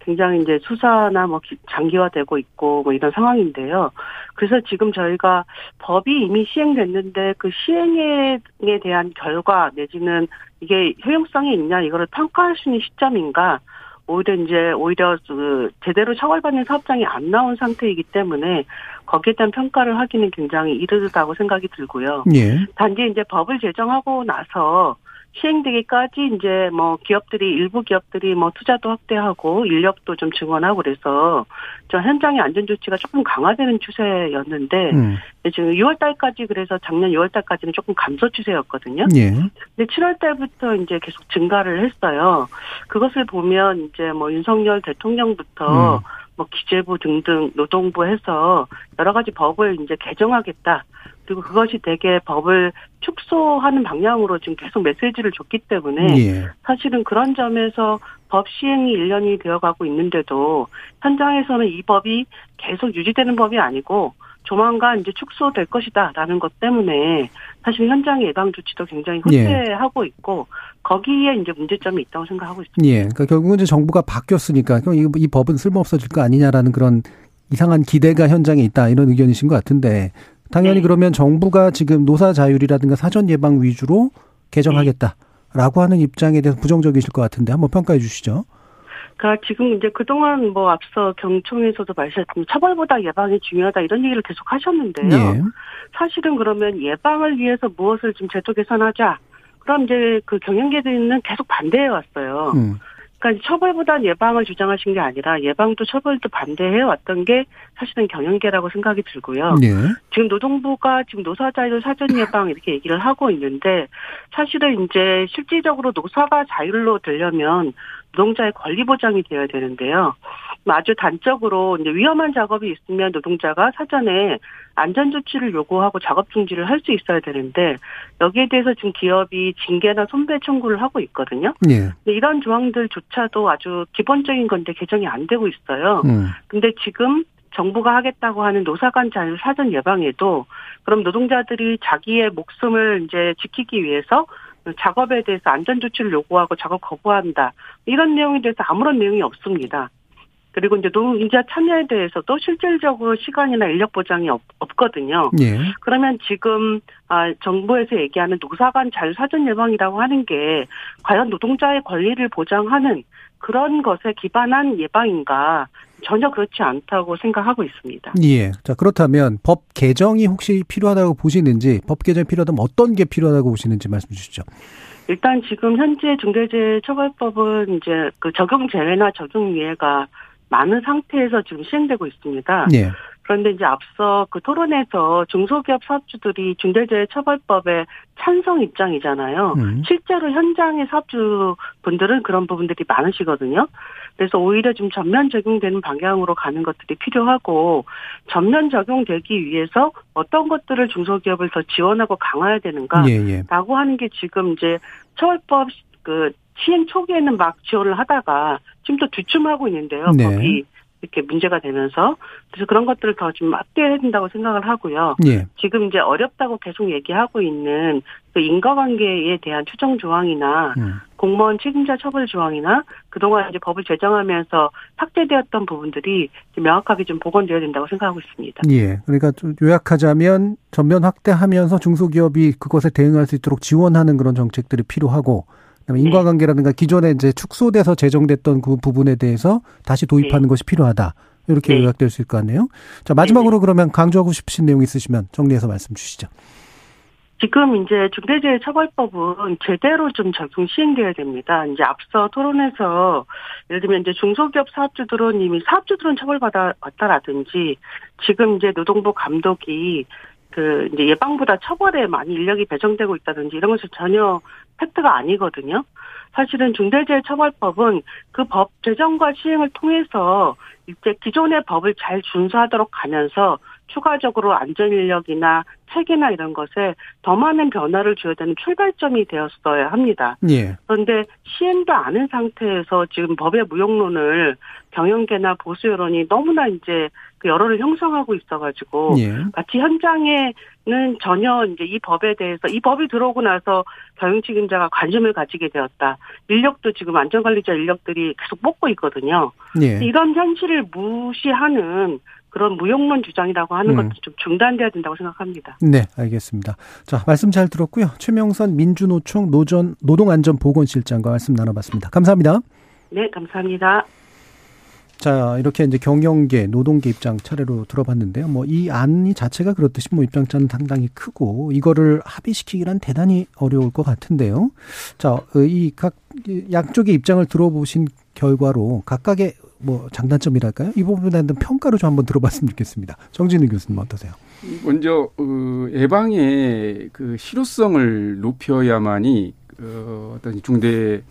굉장히 이제 수사나 뭐 장기화되고 있고 뭐 이런 상황인데요. 그래서 지금 저희가 법이 이미 시행됐는데 그 시행에 대한 결과 내지는 이게 효용성이 있냐 이거를 평가할 수 있는 시점인가 오히려 그 제대로 처벌받는 사업장이 안 나온 상태이기 때문에 거기에 대한 평가를 하기는 굉장히 이르다고 생각이 들고요. 예. 단지 이제 법을 제정하고 나서 시행되기까지 이제 뭐 일부 기업들이 뭐 투자도 확대하고 인력도 좀 증원하고 그래서 저 현장의 안전 조치가 조금 강화되는 추세였는데 지금 6월 달까지 그래서 작년 6월 달까지는 조금 감소 추세였거든요. 예. 근데 7월 달부터 이제 계속 증가를 했어요. 그것을 보면 이제 뭐 윤석열 대통령부터 뭐 기재부 등등 노동부에서 여러 가지 법을 이제 개정하겠다. 그리고 그것이 되게 법을 축소하는 방향으로 지금 계속 메시지를 줬기 때문에 예. 사실은 그런 점에서 법 시행이 1년이 되어가고 있는데도 현장에서는 이 법이 계속 유지되는 법이 아니고 조만간 이제 축소될 것이다라는 것 때문에 사실 현장 예방 조치도 굉장히 후퇴하고 있고 거기에 이제 문제점이 있다고 생각하고 있습니다. 예, 그러니까 결국은 이제 정부가 바뀌었으니까 그럼 이 법은 쓸모없어질 거 아니냐라는 그런 이상한 기대가 현장에 있다 이런 의견이신 것 같은데 당연히 네. 그러면 정부가 지금 노사 자율이라든가 사전 예방 위주로 개정하겠다. 라고 하는 입장에 대해서 부정적이실 것 같은데 한번 평가해 주시죠. 그러니까 지금 이제 그동안 뭐 앞서 경총에서도 말씀하셨지만 처벌보다 예방이 중요하다 이런 얘기를 계속 하셨는데요. 예. 사실은 그러면 예방을 위해서 무엇을 좀 제도 개선하자. 그럼 이제 그 경영계들은 계속 반대해 왔어요. 그러니까 처벌보다 예방을 주장하신 게 아니라 예방도 처벌도 반대해 왔던 게 사실은 경영계라고 생각이 들고요. 네. 지금 노동부가 지금 노사자율 사전 예방 이렇게 얘기를 하고 있는데 사실은 이제 실질적으로 노사가 자율로 되려면 노동자의 권리 보장이 되어야 되는데요. 아주 단적으로 이제 위험한 작업이 있으면 노동자가 사전에 안전조치를 요구하고 작업 중지를 할 수 있어야 되는데 여기에 대해서 지금 기업이 징계나 손배 청구를 하고 있거든요. 예. 근데 이런 조항들조차도 아주 기본적인 건데 개정이 안 되고 있어요. 근데 지금 정부가 하겠다고 하는 노사 간 자율 사전 예방에도 그럼 노동자들이 자기의 목숨을 이제 지키기 위해서 작업에 대해서 안전조치를 요구하고 작업 거부한다. 이런 내용에 대해서 아무런 내용이 없습니다. 그리고 이제 노동자 참여에 대해서도 실질적으로 시간이나 인력 보장이 없거든요. 예. 그러면 지금 정부에서 얘기하는 노사 간 자율 사전 예방이라고 하는 게 과연 노동자의 권리를 보장하는 그런 것에 기반한 예방인가 전혀 그렇지 않다고 생각하고 있습니다. 예. 자, 그렇다면 법 개정이 혹시 필요하다고 보시는지, 법 개정이 필요하다면 어떤 게 필요하다고 보시는지 말씀 주시죠. 일단 지금 현재 중대재해처벌법은 이제 그 적용 제외나 적용 예외가 많은 상태에서 지금 시행되고 있습니다. 예. 그런데 이제 앞서 그 토론에서 중소기업 사업주들이 중대재해처벌법에 찬성 입장이잖아요. 실제로 현장의 사업주분들은 그런 부분들이 많으시거든요. 그래서 오히려 좀 전면 적용되는 방향으로 가는 것들이 필요하고 전면 적용되기 위해서 어떤 것들을 중소기업을 더 지원하고 강화해야 되는가라고 예, 예. 하는 게 지금 이제 처벌법 그 시행 초기에는 막 지원을 하다가 지금 또 주춤하고 있는데요. 네. 법이 이렇게 문제가 되면서 그래서 그런 것들을 더 좀 확대해야 된다고 생각을 하고요. 예. 지금 이제 어렵다고 계속 얘기하고 있는 그 인과관계에 대한 추정 조항이나 공무원 책임자 처벌 조항이나 그동안 이제 법을 제정하면서 삭제되었던 부분들이 명확하게 좀 복원되어야 된다고 생각하고 있습니다. 예. 그러니까 좀 요약하자면 전면 확대하면서 중소기업이 그것에 대응할 수 있도록 지원하는 그런 정책들이 필요하고 인과관계라든가 기존에 이제 축소돼서 제정됐던 그 부분에 대해서 다시 도입하는 네. 것이 필요하다. 이렇게 네. 요약될 수 있을 것 같네요. 자, 마지막으로 네. 그러면 강조하고 싶으신 내용 있으시면 정리해서 말씀 주시죠. 지금 이제 중대재해처벌법은 제대로 좀 적용 시행되어야 됩니다. 이제 앞서 토론에서 예를 들면 이제 중소기업 사업주들은 이미 사업주들은 처벌받아 왔다라든지 지금 이제 노동부 감독이 그 이제 예방보다 처벌에 많이 인력이 배정되고 있다든지 이런 것은 전혀 팩트가 아니거든요. 사실은 중대재해처벌법은 그 법 제정과 시행을 통해서 이제 기존의 법을 잘 준수하도록 가면서 추가적으로 안전인력이나 체계나 이런 것에 더 많은 변화를 줘야 되는 출발점이 되었어야 합니다. 예. 그런데 시행도 않은 상태에서 지금 법의 무용론을 경영계나 보수 여론이 너무나 이제 그 여론을 형성하고 있어가지고 예. 마치 현장에는 전혀 이제 이 법에 대해서 이 법이 들어오고 나서 경영 책임자가 관심을 가지게 되었다. 인력도 지금 안전관리자 인력들이 계속 뽑고 있거든요. 예. 이런 현실을 무시하는 그런 무용론 주장이라고 하는 것도 좀 중단돼야 된다고 생각합니다. 네, 알겠습니다. 자, 말씀 잘 들었고요. 최명선 민주노총 노동안전보건실장과 말씀 나눠봤습니다. 감사합니다. 네, 감사합니다. 자, 이렇게 이제 경영계, 노동계 입장 차례로 들어봤는데요. 뭐 이 안이 자체가 그렇듯이 뭐 입장차는 상당히 크고 이거를 합의시키기란 대단히 어려울 것 같은데요. 자, 이 각 양쪽의 입장을 들어보신 결과로 각각의 뭐 장단점이랄까요? 이 부분에 대한 평가를 좀 한번 들어봤으면 좋겠습니다. 정진우 교수님 어떠세요? 먼저 예방의 그 실효성을 높여야만이 어떤 중대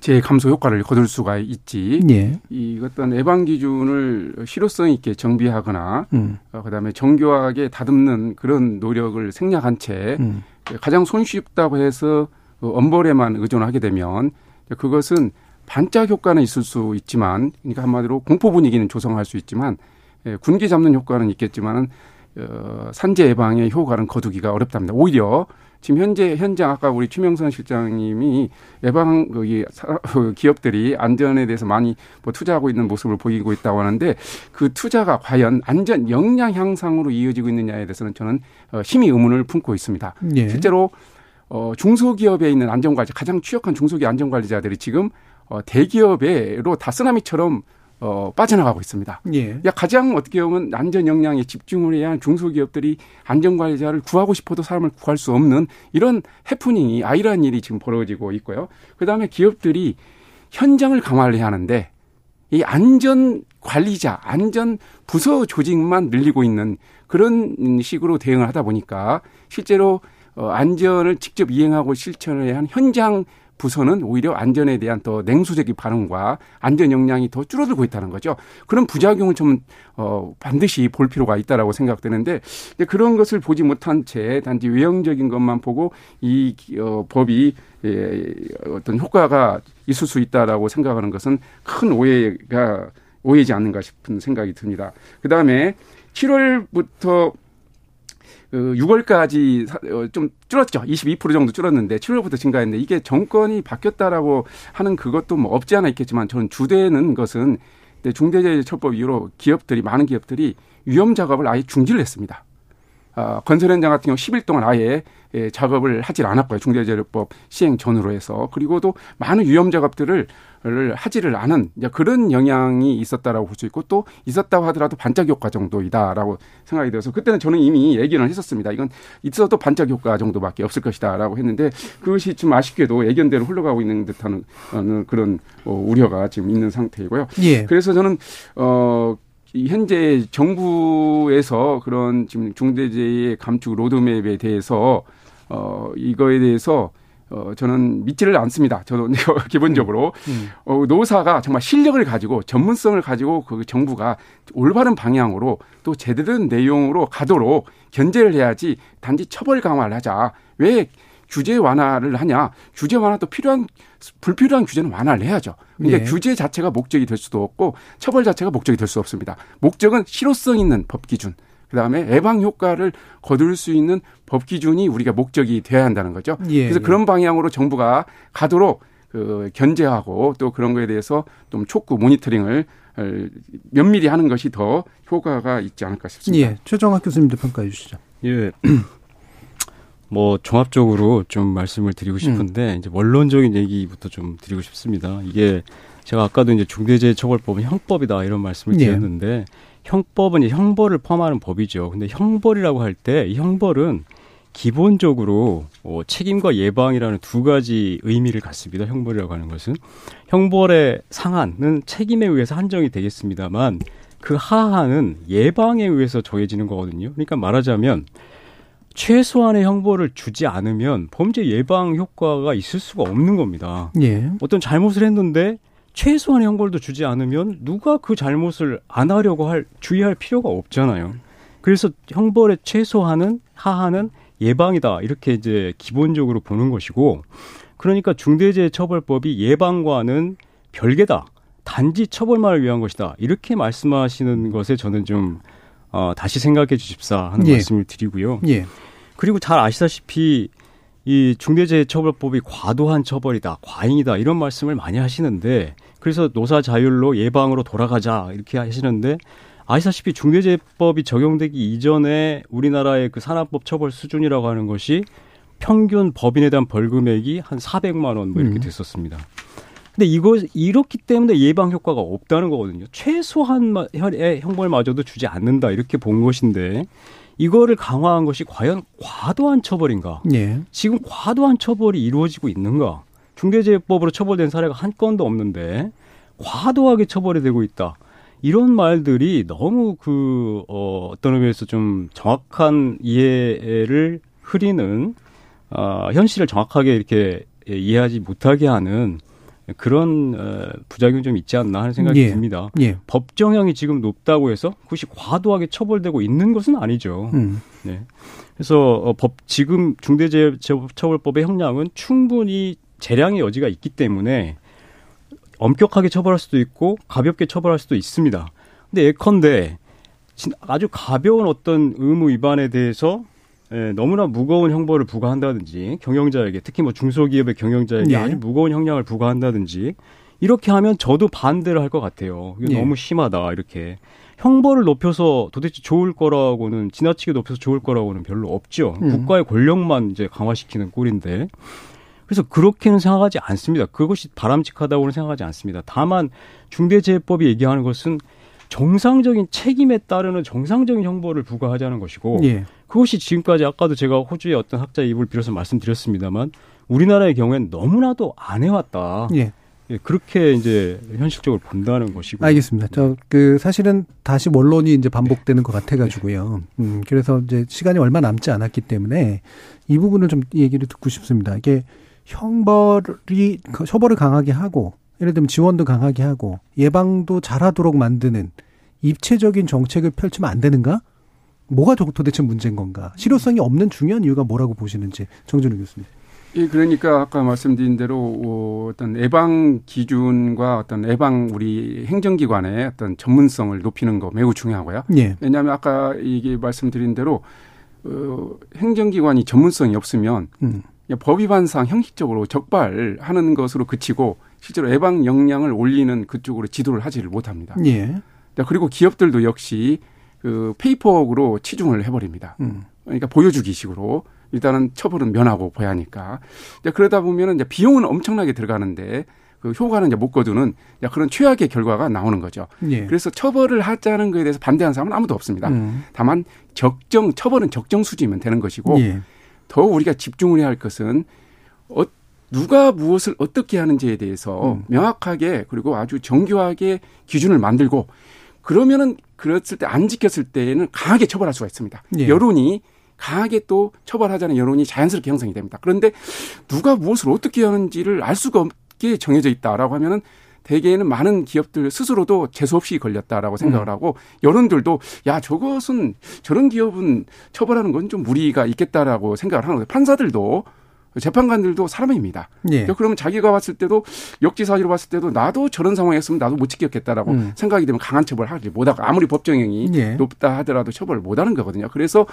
재해 감소 효과를 거둘 수가 있지. 예. 이 어떤 예방 기준을 실효성 있게 정비하거나 그다음에 정교하게 다듬는 그런 노력을 생략한 채 가장 손쉽다고 해서 엄벌에만 의존하게 되면 그것은 반짝 효과는 있을 수 있지만, 그러니까 한마디로 공포 분위기는 조성할 수 있지만, 군기 잡는 효과는 있겠지만, 산재 예방의 효과는 거두기가 어렵답니다. 오히려 지금 현장 아까 우리 최명선 실장님이 예방 기업들이 안전에 대해서 많이 뭐 투자하고 있는 모습을 보이고 있다고 하는데, 그 투자가 과연 안전 역량 향상으로 이어지고 있느냐에 대해서는 저는 심히 의문을 품고 있습니다. 예. 실제로 중소기업에 있는 안전관리자, 가장 취약한 중소기업 안전관리자들이 지금 대기업으로 다 쓰나미처럼 빠져나가고 있습니다. 예. 가장 어떻게 보면 안전 역량에 집중을 해야 하는 중소기업들이 안전관리자를 구하고 싶어도 사람을 구할 수 없는 이런 해프닝이, 아이러니한 일이 지금 벌어지고 있고요. 그다음에 기업들이 현장을 강화를 해야 하는데 이 안전관리자, 안전부서 조직만 늘리고 있는 그런 식으로 대응을 하다 보니까 실제로 안전을 직접 이행하고 실천을 해야 하는 현장 부서는 오히려 안전에 대한 더 냉소적인 반응과 안전 역량이 더 줄어들고 있다는 거죠. 그런 부작용을 좀 반드시 볼 필요가 있다라고 생각되는데, 그런 것을 보지 못한 채 단지 외형적인 것만 보고 이 법이 어떤 효과가 있을 수 있다라고 생각하는 것은 큰 오해지 않는가 싶은 생각이 듭니다. 그다음에 7월부터 6월까지 좀 줄었죠. 22% 정도 줄었는데 7월부터 증가했는데, 이게 정권이 바뀌었다라고 하는 그것도 뭐 없지 않아 있겠지만, 저는 주되는 것은 중대재해처벌법 이후로 기업들이, 많은 기업들이 위험 작업을 아예 중지를 했습니다. 건설 현장 같은 경우 10일 동안 아예 작업을 하질 않았고요. 중대재해처벌법 시행 전후로 해서. 그리고도 많은 위험 작업들을 하지를 않은 그런 영향이 있었다라고 볼 수 있고, 또 있었다고 하더라도 반짝 효과 정도이다라고 생각이 되어서, 그때는 저는 이미 예견을 했었습니다. 이건 있어도 반짝 효과 정도밖에 없을 것이다라고 했는데, 그것이 좀 아쉽게도 예견대로 흘러가고 있는 듯한 그런 우려가 지금 있는 상태이고요. 예. 그래서 저는 현재 정부에서 그런 지금 중대재해 감축 로드맵에 대해서 이거에 대해서 저는 믿지를 않습니다. 저는 기본적으로 노사가 정말 실력을 가지고, 전문성을 가지고 그 정부가 올바른 방향으로 또 제대로 된 내용으로 가도록 견제를 해야지, 단지 처벌 강화를 하자, 왜 규제 완화를 하냐, 규제 완화도 불필요한 규제는 완화를 해야죠. 그러니까 네. 규제 자체가 목적이 될 수도 없고 처벌 자체가 목적이 될 수 없습니다. 목적은 실효성 있는 법 기준, 그다음에 예방 효과를 거둘 수 있는 법 기준이 우리가 목적이 돼야 한다는 거죠. 예, 그래서 그런 방향으로 정부가 가도록 견제하고, 또 그런 거에 대해서 좀 촉구, 모니터링을 면밀히 하는 것이 더 효과가 있지 않을까 싶습니다. 예, 최정학 교수님도 평가해 주시죠. 예. 뭐 종합적으로 좀 말씀을 드리고 싶은데, 이제 원론적인 얘기부터 좀 드리고 싶습니다. 이게 제가 아까도 이제 중대재해처벌법은 형법이다 이런 말씀을 드렸는데, 예. 형법은 이제 형벌을 포함하는 법이죠. 근데 형벌이라고 할 때 이 형벌은 기본적으로 책임과 예방이라는 두 가지 의미를 갖습니다. 형벌이라고 하는 것은, 형벌의 상한은 책임에 의해서 한정이 되겠습니다만 그 하한은 예방에 의해서 정해지는 거거든요. 그러니까 말하자면 최소한의 형벌을 주지 않으면 범죄 예방 효과가 있을 수가 없는 겁니다. 예. 어떤 잘못을 했는데 최소한의 형벌도 주지 않으면 누가 그 잘못을 안 하려고 주의할 필요가 없잖아요. 그래서 형벌의 최소한은, 하한은 예방이다, 이렇게 이제 기본적으로 보는 것이고, 그러니까 중대재해처벌법이 예방과는 별개다, 단지 처벌만을 위한 것이다, 이렇게 말씀하시는 것에 저는 좀 다시 생각해 주십사 하는 예. 말씀을 드리고요. 예. 그리고 잘 아시다시피 이 중대재해처벌법이 과도한 처벌이다, 과잉이다 이런 말씀을 많이 하시는데, 그래서 노사 자율로 예방으로 돌아가자 이렇게 하시는데, 아시다시피 중대재해법이 적용되기 이전에 우리나라의 그 산업법 처벌 수준이라고 하는 것이 평균 법인에 대한 벌금액이 한 400만 원 뭐 이렇게 됐었습니다. 근데 이렇기 때문에 예방 효과가 없다는 거거든요. 최소한의 형벌마저도 주지 않는다 이렇게 본 것인데, 이거를 강화한 것이 과연 과도한 처벌인가? 예. 지금 과도한 처벌이 이루어지고 있는가? 중대재해법으로 처벌된 사례가 한 건도 없는데 과도하게 처벌이 되고 있다, 이런 말들이 너무 어떤 의미에서 좀 정확한 이해를 흐리는, 현실을 정확하게 이렇게 이해하지 못하게 하는 그런 부작용이 좀 있지 않나 하는 생각이 예. 듭니다. 예. 법 정향이 지금 높다고 해서 그것이 과도하게 처벌되고 있는 것은 아니죠. 네. 그래서 지금 중대재해처벌법의 형량은 충분히 재량의 여지가 있기 때문에 엄격하게 처벌할 수도 있고 가볍게 처벌할 수도 있습니다. 근데 예컨대 아주 가벼운 어떤 의무 위반에 대해서 너무나 무거운 형벌을 부과한다든지, 경영자에게, 특히 뭐 중소기업의 경영자에게 예. 아주 무거운 형량을 부과한다든지, 이렇게 하면 저도 반대를 할 것 같아요. 이게 너무 심하다 이렇게. 형벌을 높여서 도대체 좋을 거라고는, 지나치게 높여서 좋을 거라고는 별로 없죠. 국가의 권력만 이제 강화시키는 꼴인데. 그래서 그렇게는 생각하지 않습니다. 그것이 바람직하다고는 생각하지 않습니다. 다만 중대재해법이 얘기하는 것은 정상적인 책임에 따르는 정상적인 형벌을 부과하자는 것이고, 예. 그것이 지금까지, 아까도 제가 호주의 어떤 학자의 입을 빌어서 말씀드렸습니다만, 우리나라의 경우에는 너무나도 안 해왔다. 예. 예, 그렇게 이제 현실적으로 본다는 것이고. 알겠습니다. 저 그 사실은 다시 원론이 이제 반복되는 것 같아가지고요. 그래서 이제 시간이 얼마 남지 않았기 때문에 이 부분을 좀 얘기를 듣고 싶습니다. 이게 처벌을 강하게 하고, 예를 들면 지원도 강하게 하고, 예방도 잘하도록 만드는 입체적인 정책을 펼치면 안 되는가? 뭐가 도대체 문제인 건가? 실효성이 없는 중요한 이유가 뭐라고 보시는지 정준우 교수님. 예, 그러니까 아까 말씀드린 대로 어떤 예방 기준과 어떤 예방 우리 행정기관의 어떤 전문성을 높이는 거 매우 중요하고요. 예. 왜냐하면 아까 이게 말씀드린 대로 행정기관이 전문성이 없으면 법 위반상 형식적으로 적발하는 것으로 그치고 실제로 예방 역량을 올리는 그쪽으로 지도를 하지를 못합니다. 예. 그리고 기업들도 역시 그 페이퍼워크로 치중을 해버립니다. 그러니까 보여주기식으로 일단은 처벌은 면하고 보야니까. 그러다 보면은 이제 비용은 엄청나게 들어가는데 그 효과는 이제 못 거두는 그런 최악의 결과가 나오는 거죠. 예. 그래서 처벌을 하자는 것에 대해서 반대하는 사람은 아무도 없습니다. 다만 처벌은 적정 수준이면 되는 것이고, 예. 더 우리가 집중을 해야 할 것은 누가 무엇을 어떻게 하는지에 대해서 명확하게, 그리고 아주 정교하게 기준을 만들고, 그러면은 그랬을 때 안 지켰을 때에는 강하게 처벌할 수가 있습니다. 예. 여론이 강하게 또 처벌하자는 여론이 자연스럽게 형성이 됩니다. 그런데 누가 무엇을 어떻게 하는지를 알 수가 없게 정해져 있다라고 하면은 대개는 많은 기업들 스스로도 재수없이 걸렸다라고 생각을 하고, 여론들도 야, 저것은 저런 기업은 처벌하는 건 좀 무리가 있겠다라고 생각을 하는 거예요. 판사들도 재판관들도 사람입니다. 예. 그러면 자기가 봤을 때도, 역지사지로 봤을 때도 나도 저런 상황이었으면 나도 못 지켰겠다라고 생각이 되면 강한 처벌을 하지 못하고, 아무리 법정형이 높다 하더라도 처벌을 못하는 거거든요. 그래서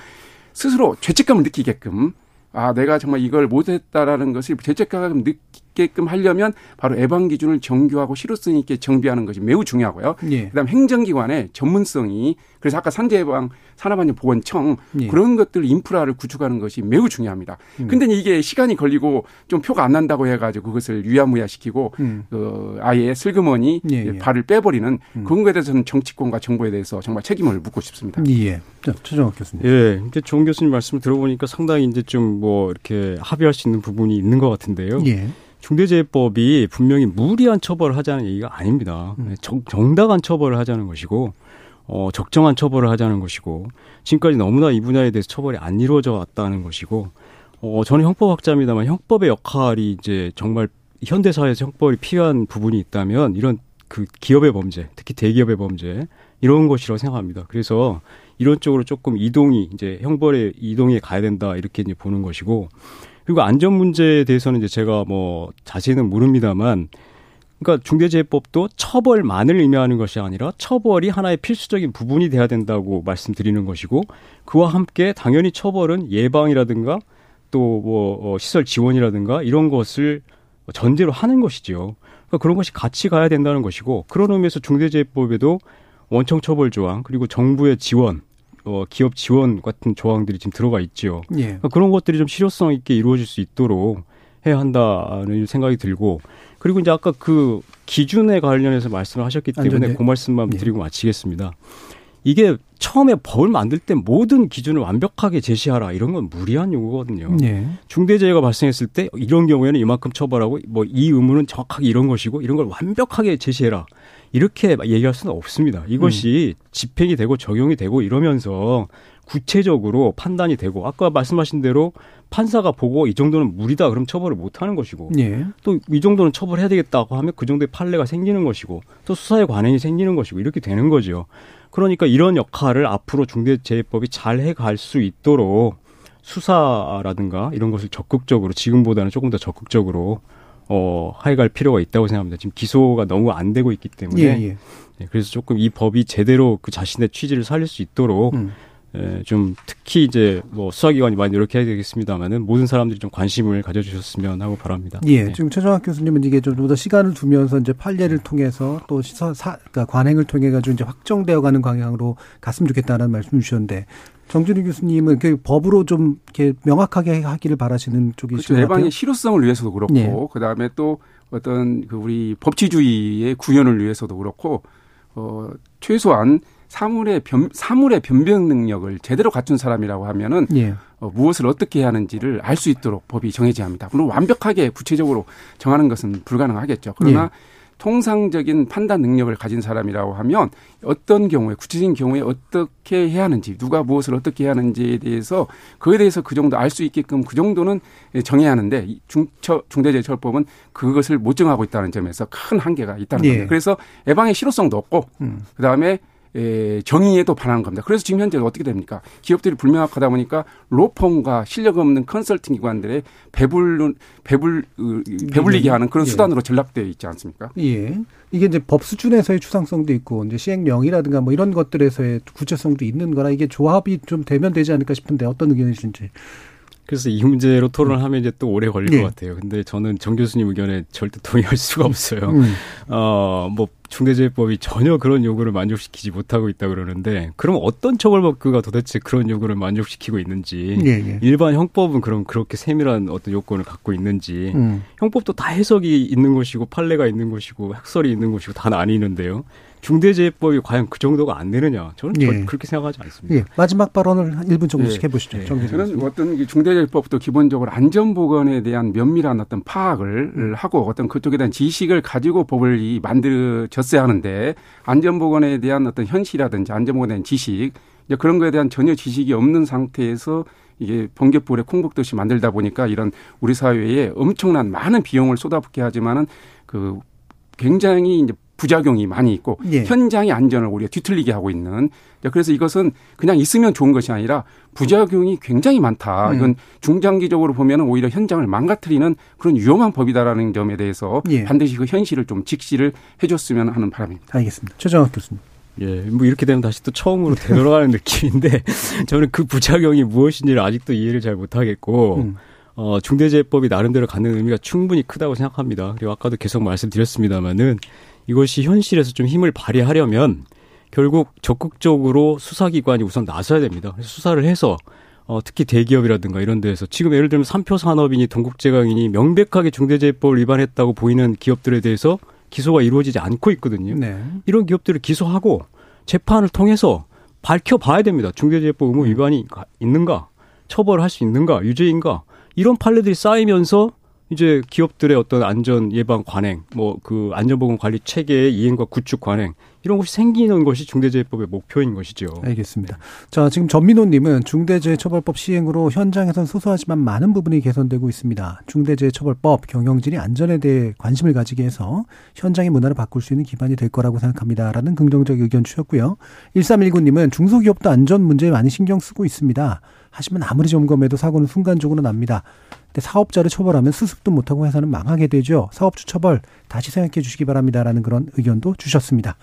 스스로 죄책감을 느끼게끔, 아, 내가 정말 이걸 못했다라는 것을 죄책감을 느끼게끔 하려면 바로 예방 기준을 정교하고 실효성 있게 정비하는 것이 매우 중요하고요. 예. 그다음 행정기관의 전문성이, 그래서 아까 산재예방 산업안전보건청, 예. 그런 것들 인프라를 구축하는 것이 매우 중요합니다. 근데 이게 시간이 걸리고 좀 표가 안 난다고 해가지고 그것을 유야무야시키고 아예 슬그머니, 예. 발을 빼버리는 그런 것에 대해서는 정치권과 정부에 대해서 정말 책임을 묻고 싶습니다. 예. 최정학 교수님. 예. 이제 정 교수님 말씀을 들어보니까 상당히 이제 좀 뭐 이렇게 합의할 수 있는 부분이 있는 것 같은데요. 예. 중대재해법이 분명히 무리한 처벌을 하자는 얘기가 아닙니다. 정당한 처벌을 하자는 것이고, 적정한 처벌을 하자는 것이고, 지금까지 너무나 이 분야에 대해서 처벌이 안 이루어져 왔다는 것이고, 저는 형법학자입니다만 형법의 역할이 이제 정말 현대사회에서 형법이 필요한 부분이 있다면 이런 그 기업의 범죄, 특히 대기업의 범죄, 이런 것이라고 생각합니다. 그래서 이런 쪽으로 조금 이동이, 이제 형벌의 이동에 가야 된다, 이렇게 이제 보는 것이고, 그리고 안전 문제에 대해서는 이제 제가 뭐 자세히는 모릅니다만, 그러니까 중대재해법도 처벌만을 의미하는 것이 아니라 처벌이 하나의 필수적인 부분이 돼야 된다고 말씀드리는 것이고, 그와 함께 당연히 처벌은 예방이라든가 또 뭐 시설 지원이라든가 이런 것을 전제로 하는 것이지요. 그러니까 그런 것이 같이 가야 된다는 것이고, 그런 의미에서 중대재해법에도 원청처벌 조항, 그리고 정부의 지원, 기업 지원 같은 조항들이 지금 들어가 있죠. 예. 그러니까 그런 것들이 좀 실효성 있게 이루어질 수 있도록 해야 한다는 생각이 들고, 그리고 이제 아까 그 기준에 관련해서 말씀을 하셨기 때문에 그 말씀만 드리고 마치겠습니다. 이게 처음에 법을 만들 때 모든 기준을 완벽하게 제시하라, 이런 건 무리한 요구거든요. 예. 중대재해가 발생했을 때 이런 경우에는 이만큼 처벌하고, 뭐 이 의무는 정확하게 이런 것이고, 이런 걸 완벽하게 제시해라, 이렇게 얘기할 수는 없습니다. 이것이 집행이 되고 적용이 되고 이러면서 구체적으로 판단이 되고, 아까 말씀하신 대로 판사가 보고 이 정도는 무리다 그럼 처벌을 못하는 것이고, 예. 또 이 정도는 처벌해야 되겠다고 하면 그 정도의 판례가 생기는 것이고, 또 수사의 관행이 생기는 것이고, 이렇게 되는 거죠. 그러니까 이런 역할을 앞으로 중대재해법이 잘 해갈 수 있도록 수사라든가 이런 것을 적극적으로, 지금보다는 조금 더 적극적으로 해갈 필요가 있다고 생각합니다. 지금 기소가 너무 안 되고 있기 때문에. 예, 예. 그래서 조금 이 법이 제대로 그 자신의 취지를 살릴 수 있도록 좀 특히 이제 뭐 수사기관이 많이 노력해야 되겠습니다만은 모든 사람들이 좀 관심을 가져주셨으면 하고 바랍니다. 예, 네. 지금 최정학 교수님은 이게 좀 더 시간을 두면서 이제 판례를 통해서 또 그러니까 관행을 통해 가지고 이제 확정되어가는 방향으로 갔으면 좋겠다는 말씀 주셨는데. 정준희 교수님은 그 법으로 좀 이렇게 명확하게 하기를 바라시는 쪽이시죠. 그렇죠. 예방의 실효성을 위해서도 그렇고, 예. 그 다음에 또 어떤 그 우리 법치주의의 구현을 위해서도 그렇고, 최소한 사물의 변변 능력을 제대로 갖춘 사람이라고 하면은 예. 무엇을 어떻게 해야 하는지를 알 수 있도록 법이 정해져야 합니다. 물론 완벽하게 구체적으로 정하는 것은 불가능하겠죠. 그러나 예. 통상적인 판단 능력을 가진 사람이라고 하면 어떤 경우에 구체적인 경우에 어떻게 해야 하는지 누가 무엇을 어떻게 해야 하는지에 대해서 그에 대해서 그 정도 알 수 있게끔 그 정도는 정해야 하는데 중대재해처벌법은 그것을 못 정하고 있다는 점에서 큰 한계가 있다는 예. 겁니다. 그래서 예방의 실효성도 없고 그다음에 정의에도 반하는 겁니다. 그래서 지금 현재 어떻게 됩니까? 기업들이 불명확하다 보니까 로펌과 실력 없는 컨설팅 기관들의 배불리게 하는 그런 예. 수단으로 전락되어 있지 않습니까? 예. 이게 이제 법 수준에서의 추상성도 있고 이제 시행령이라든가 뭐 이런 것들에서의 구체성도 있는 거라 이게 조합이 좀 되면 되지 않을까 싶은데 어떤 의견이신지. 그래서 이 문제로 토론을 하면 이제 또 오래 걸릴 네. 것 같아요. 근데 저는 정 교수님 의견에 절대 동의할 수가 없어요. 뭐 중대재해법이 전혀 그런 요구를 만족시키지 못하고 있다 그러는데 그럼 어떤 처벌법규가 도대체 그런 요구를 만족시키고 있는지 네, 네. 일반 형법은 그럼 그렇게 세밀한 어떤 요건을 갖고 있는지 형법도 다 해석이 있는 것이고 판례가 있는 것이고 학설이 있는 것이고 다 나뉘는데요. 중대재해법이 과연 그 정도가 안 되느냐 저는 예. 그렇게 생각하지 않습니다. 예. 마지막 발언을 한 1분 정도씩 예. 해보시죠. 예. 저는 어떤 중대재해법도 기본적으로 안전보건에 대한 면밀한 어떤 파악을 하고 어떤 그쪽에 대한 지식을 가지고 법을 만들어졌어야 하는데 안전보건에 대한 어떤 현실이라든지 안전보건에 대한 지식 그런 거에 대한 전혀 지식이 없는 상태에서 이게 번갯불에 콩국듯이 만들다 보니까 이런 우리 사회에 엄청난 많은 비용을 쏟아붓게 하지만은 그 굉장히 이제 부작용이 많이 있고 예. 현장의 안전을 우리가 뒤틀리게 하고 있는 그래서 이것은 그냥 있으면 좋은 것이 아니라 부작용이 굉장히 많다. 이건 중장기적으로 보면 오히려 현장을 망가뜨리는 그런 위험한 법이다라는 점에 대해서 예. 반드시 그 현실을 좀 직시를 해 줬으면 하는 바람입니다. 알겠습니다. 최정학 교수님. 예, 뭐 이렇게 되면 다시 또 처음으로 되돌아가는 느낌인데 저는 그 부작용이 무엇인지를 아직도 이해를 잘 못하겠고 중대재해법이 나름대로 갖는 의미가 충분히 크다고 생각합니다. 그리고 아까도 계속 말씀드렸습니다마는 이것이 현실에서 좀 힘을 발휘하려면 결국 적극적으로 수사기관이 우선 나서야 됩니다. 그래서 수사를 해서 특히 대기업이라든가 이런 데에서 지금 예를 들면 삼표산업인이 동국제강인이 명백하게 중대재해법을 위반했다고 보이는 기업들에 대해서 기소가 이루어지지 않고 있거든요. 네. 이런 기업들을 기소하고 재판을 통해서 밝혀봐야 됩니다. 중대재해법 의무 위반이 있는가, 처벌할 수 있는가, 유죄인가 이런 판례들이 쌓이면서 이제 기업들의 어떤 안전 예방 관행, 뭐 그 안전보건 관리 체계의 이행과 구축 관행 이런 것이 생기는 것이 중대재해법의 목표인 것이죠. 알겠습니다. 자, 지금 전민호님은 중대재해처벌법 시행으로 현장에선 소소하지만 많은 부분이 개선되고 있습니다. 중대재해처벌법 경영진이 안전에 대해 관심을 가지게 해서 현장의 문화를 바꿀 수 있는 기반이 될 거라고 생각합니다라는 긍정적 의견 주셨고요. 1319님은 중소기업도 안전 문제에 많이 신경 쓰고 있습니다. 하지만 아무리 점검해도 사고는 순간적으로 납니다. 사업자를 처벌하면 수습도 못하고 회사는 망하게 되죠. 사업주 처벌 다시 생각해 주시기 바랍니다라는 그런 의견도 주셨습니다.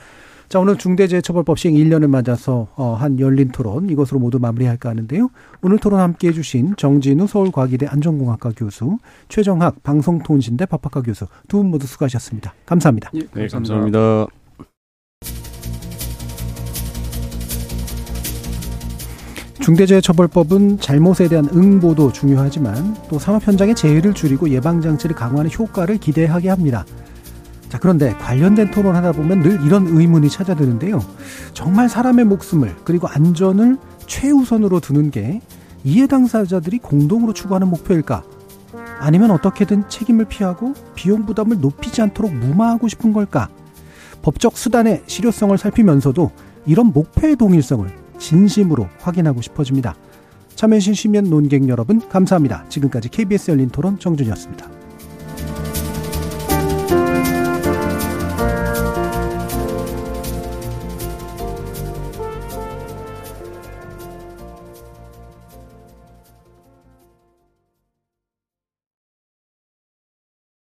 자, 오늘 중대재해처벌법 시행 1년을 맞아서 한 열린 토론 이것으로 모두 마무리할까 하는데요. 오늘 토론 함께해 주신 정진우 서울과기대 안전공학과 교수, 최정학 방송통신대 법학과 교수 두 분 모두 수고하셨습니다. 감사합니다. 예, 네, 감사합니다. 중대재해처벌법은 잘못에 대한 응보도 중요하지만 또 산업 현장의 재해를 줄이고 예방장치를 강화하는 효과를 기대하게 합니다. 자, 그런데 관련된 토론하다 보면 늘 이런 의문이 찾아드는데요. 정말 사람의 목숨을 그리고 안전을 최우선으로 두는 게 이해 당사자들이 공동으로 추구하는 목표일까? 아니면 어떻게든 책임을 피하고 비용 부담을 높이지 않도록 무마하고 싶은 걸까? 법적 수단의 실효성을 살피면서도 이런 목표의 동일성을 진심으로 확인하고 싶어집니다. 참여해주신 시민 논객 여러분 감사합니다. 지금까지 KBS 열린 토론 정준희였습니다.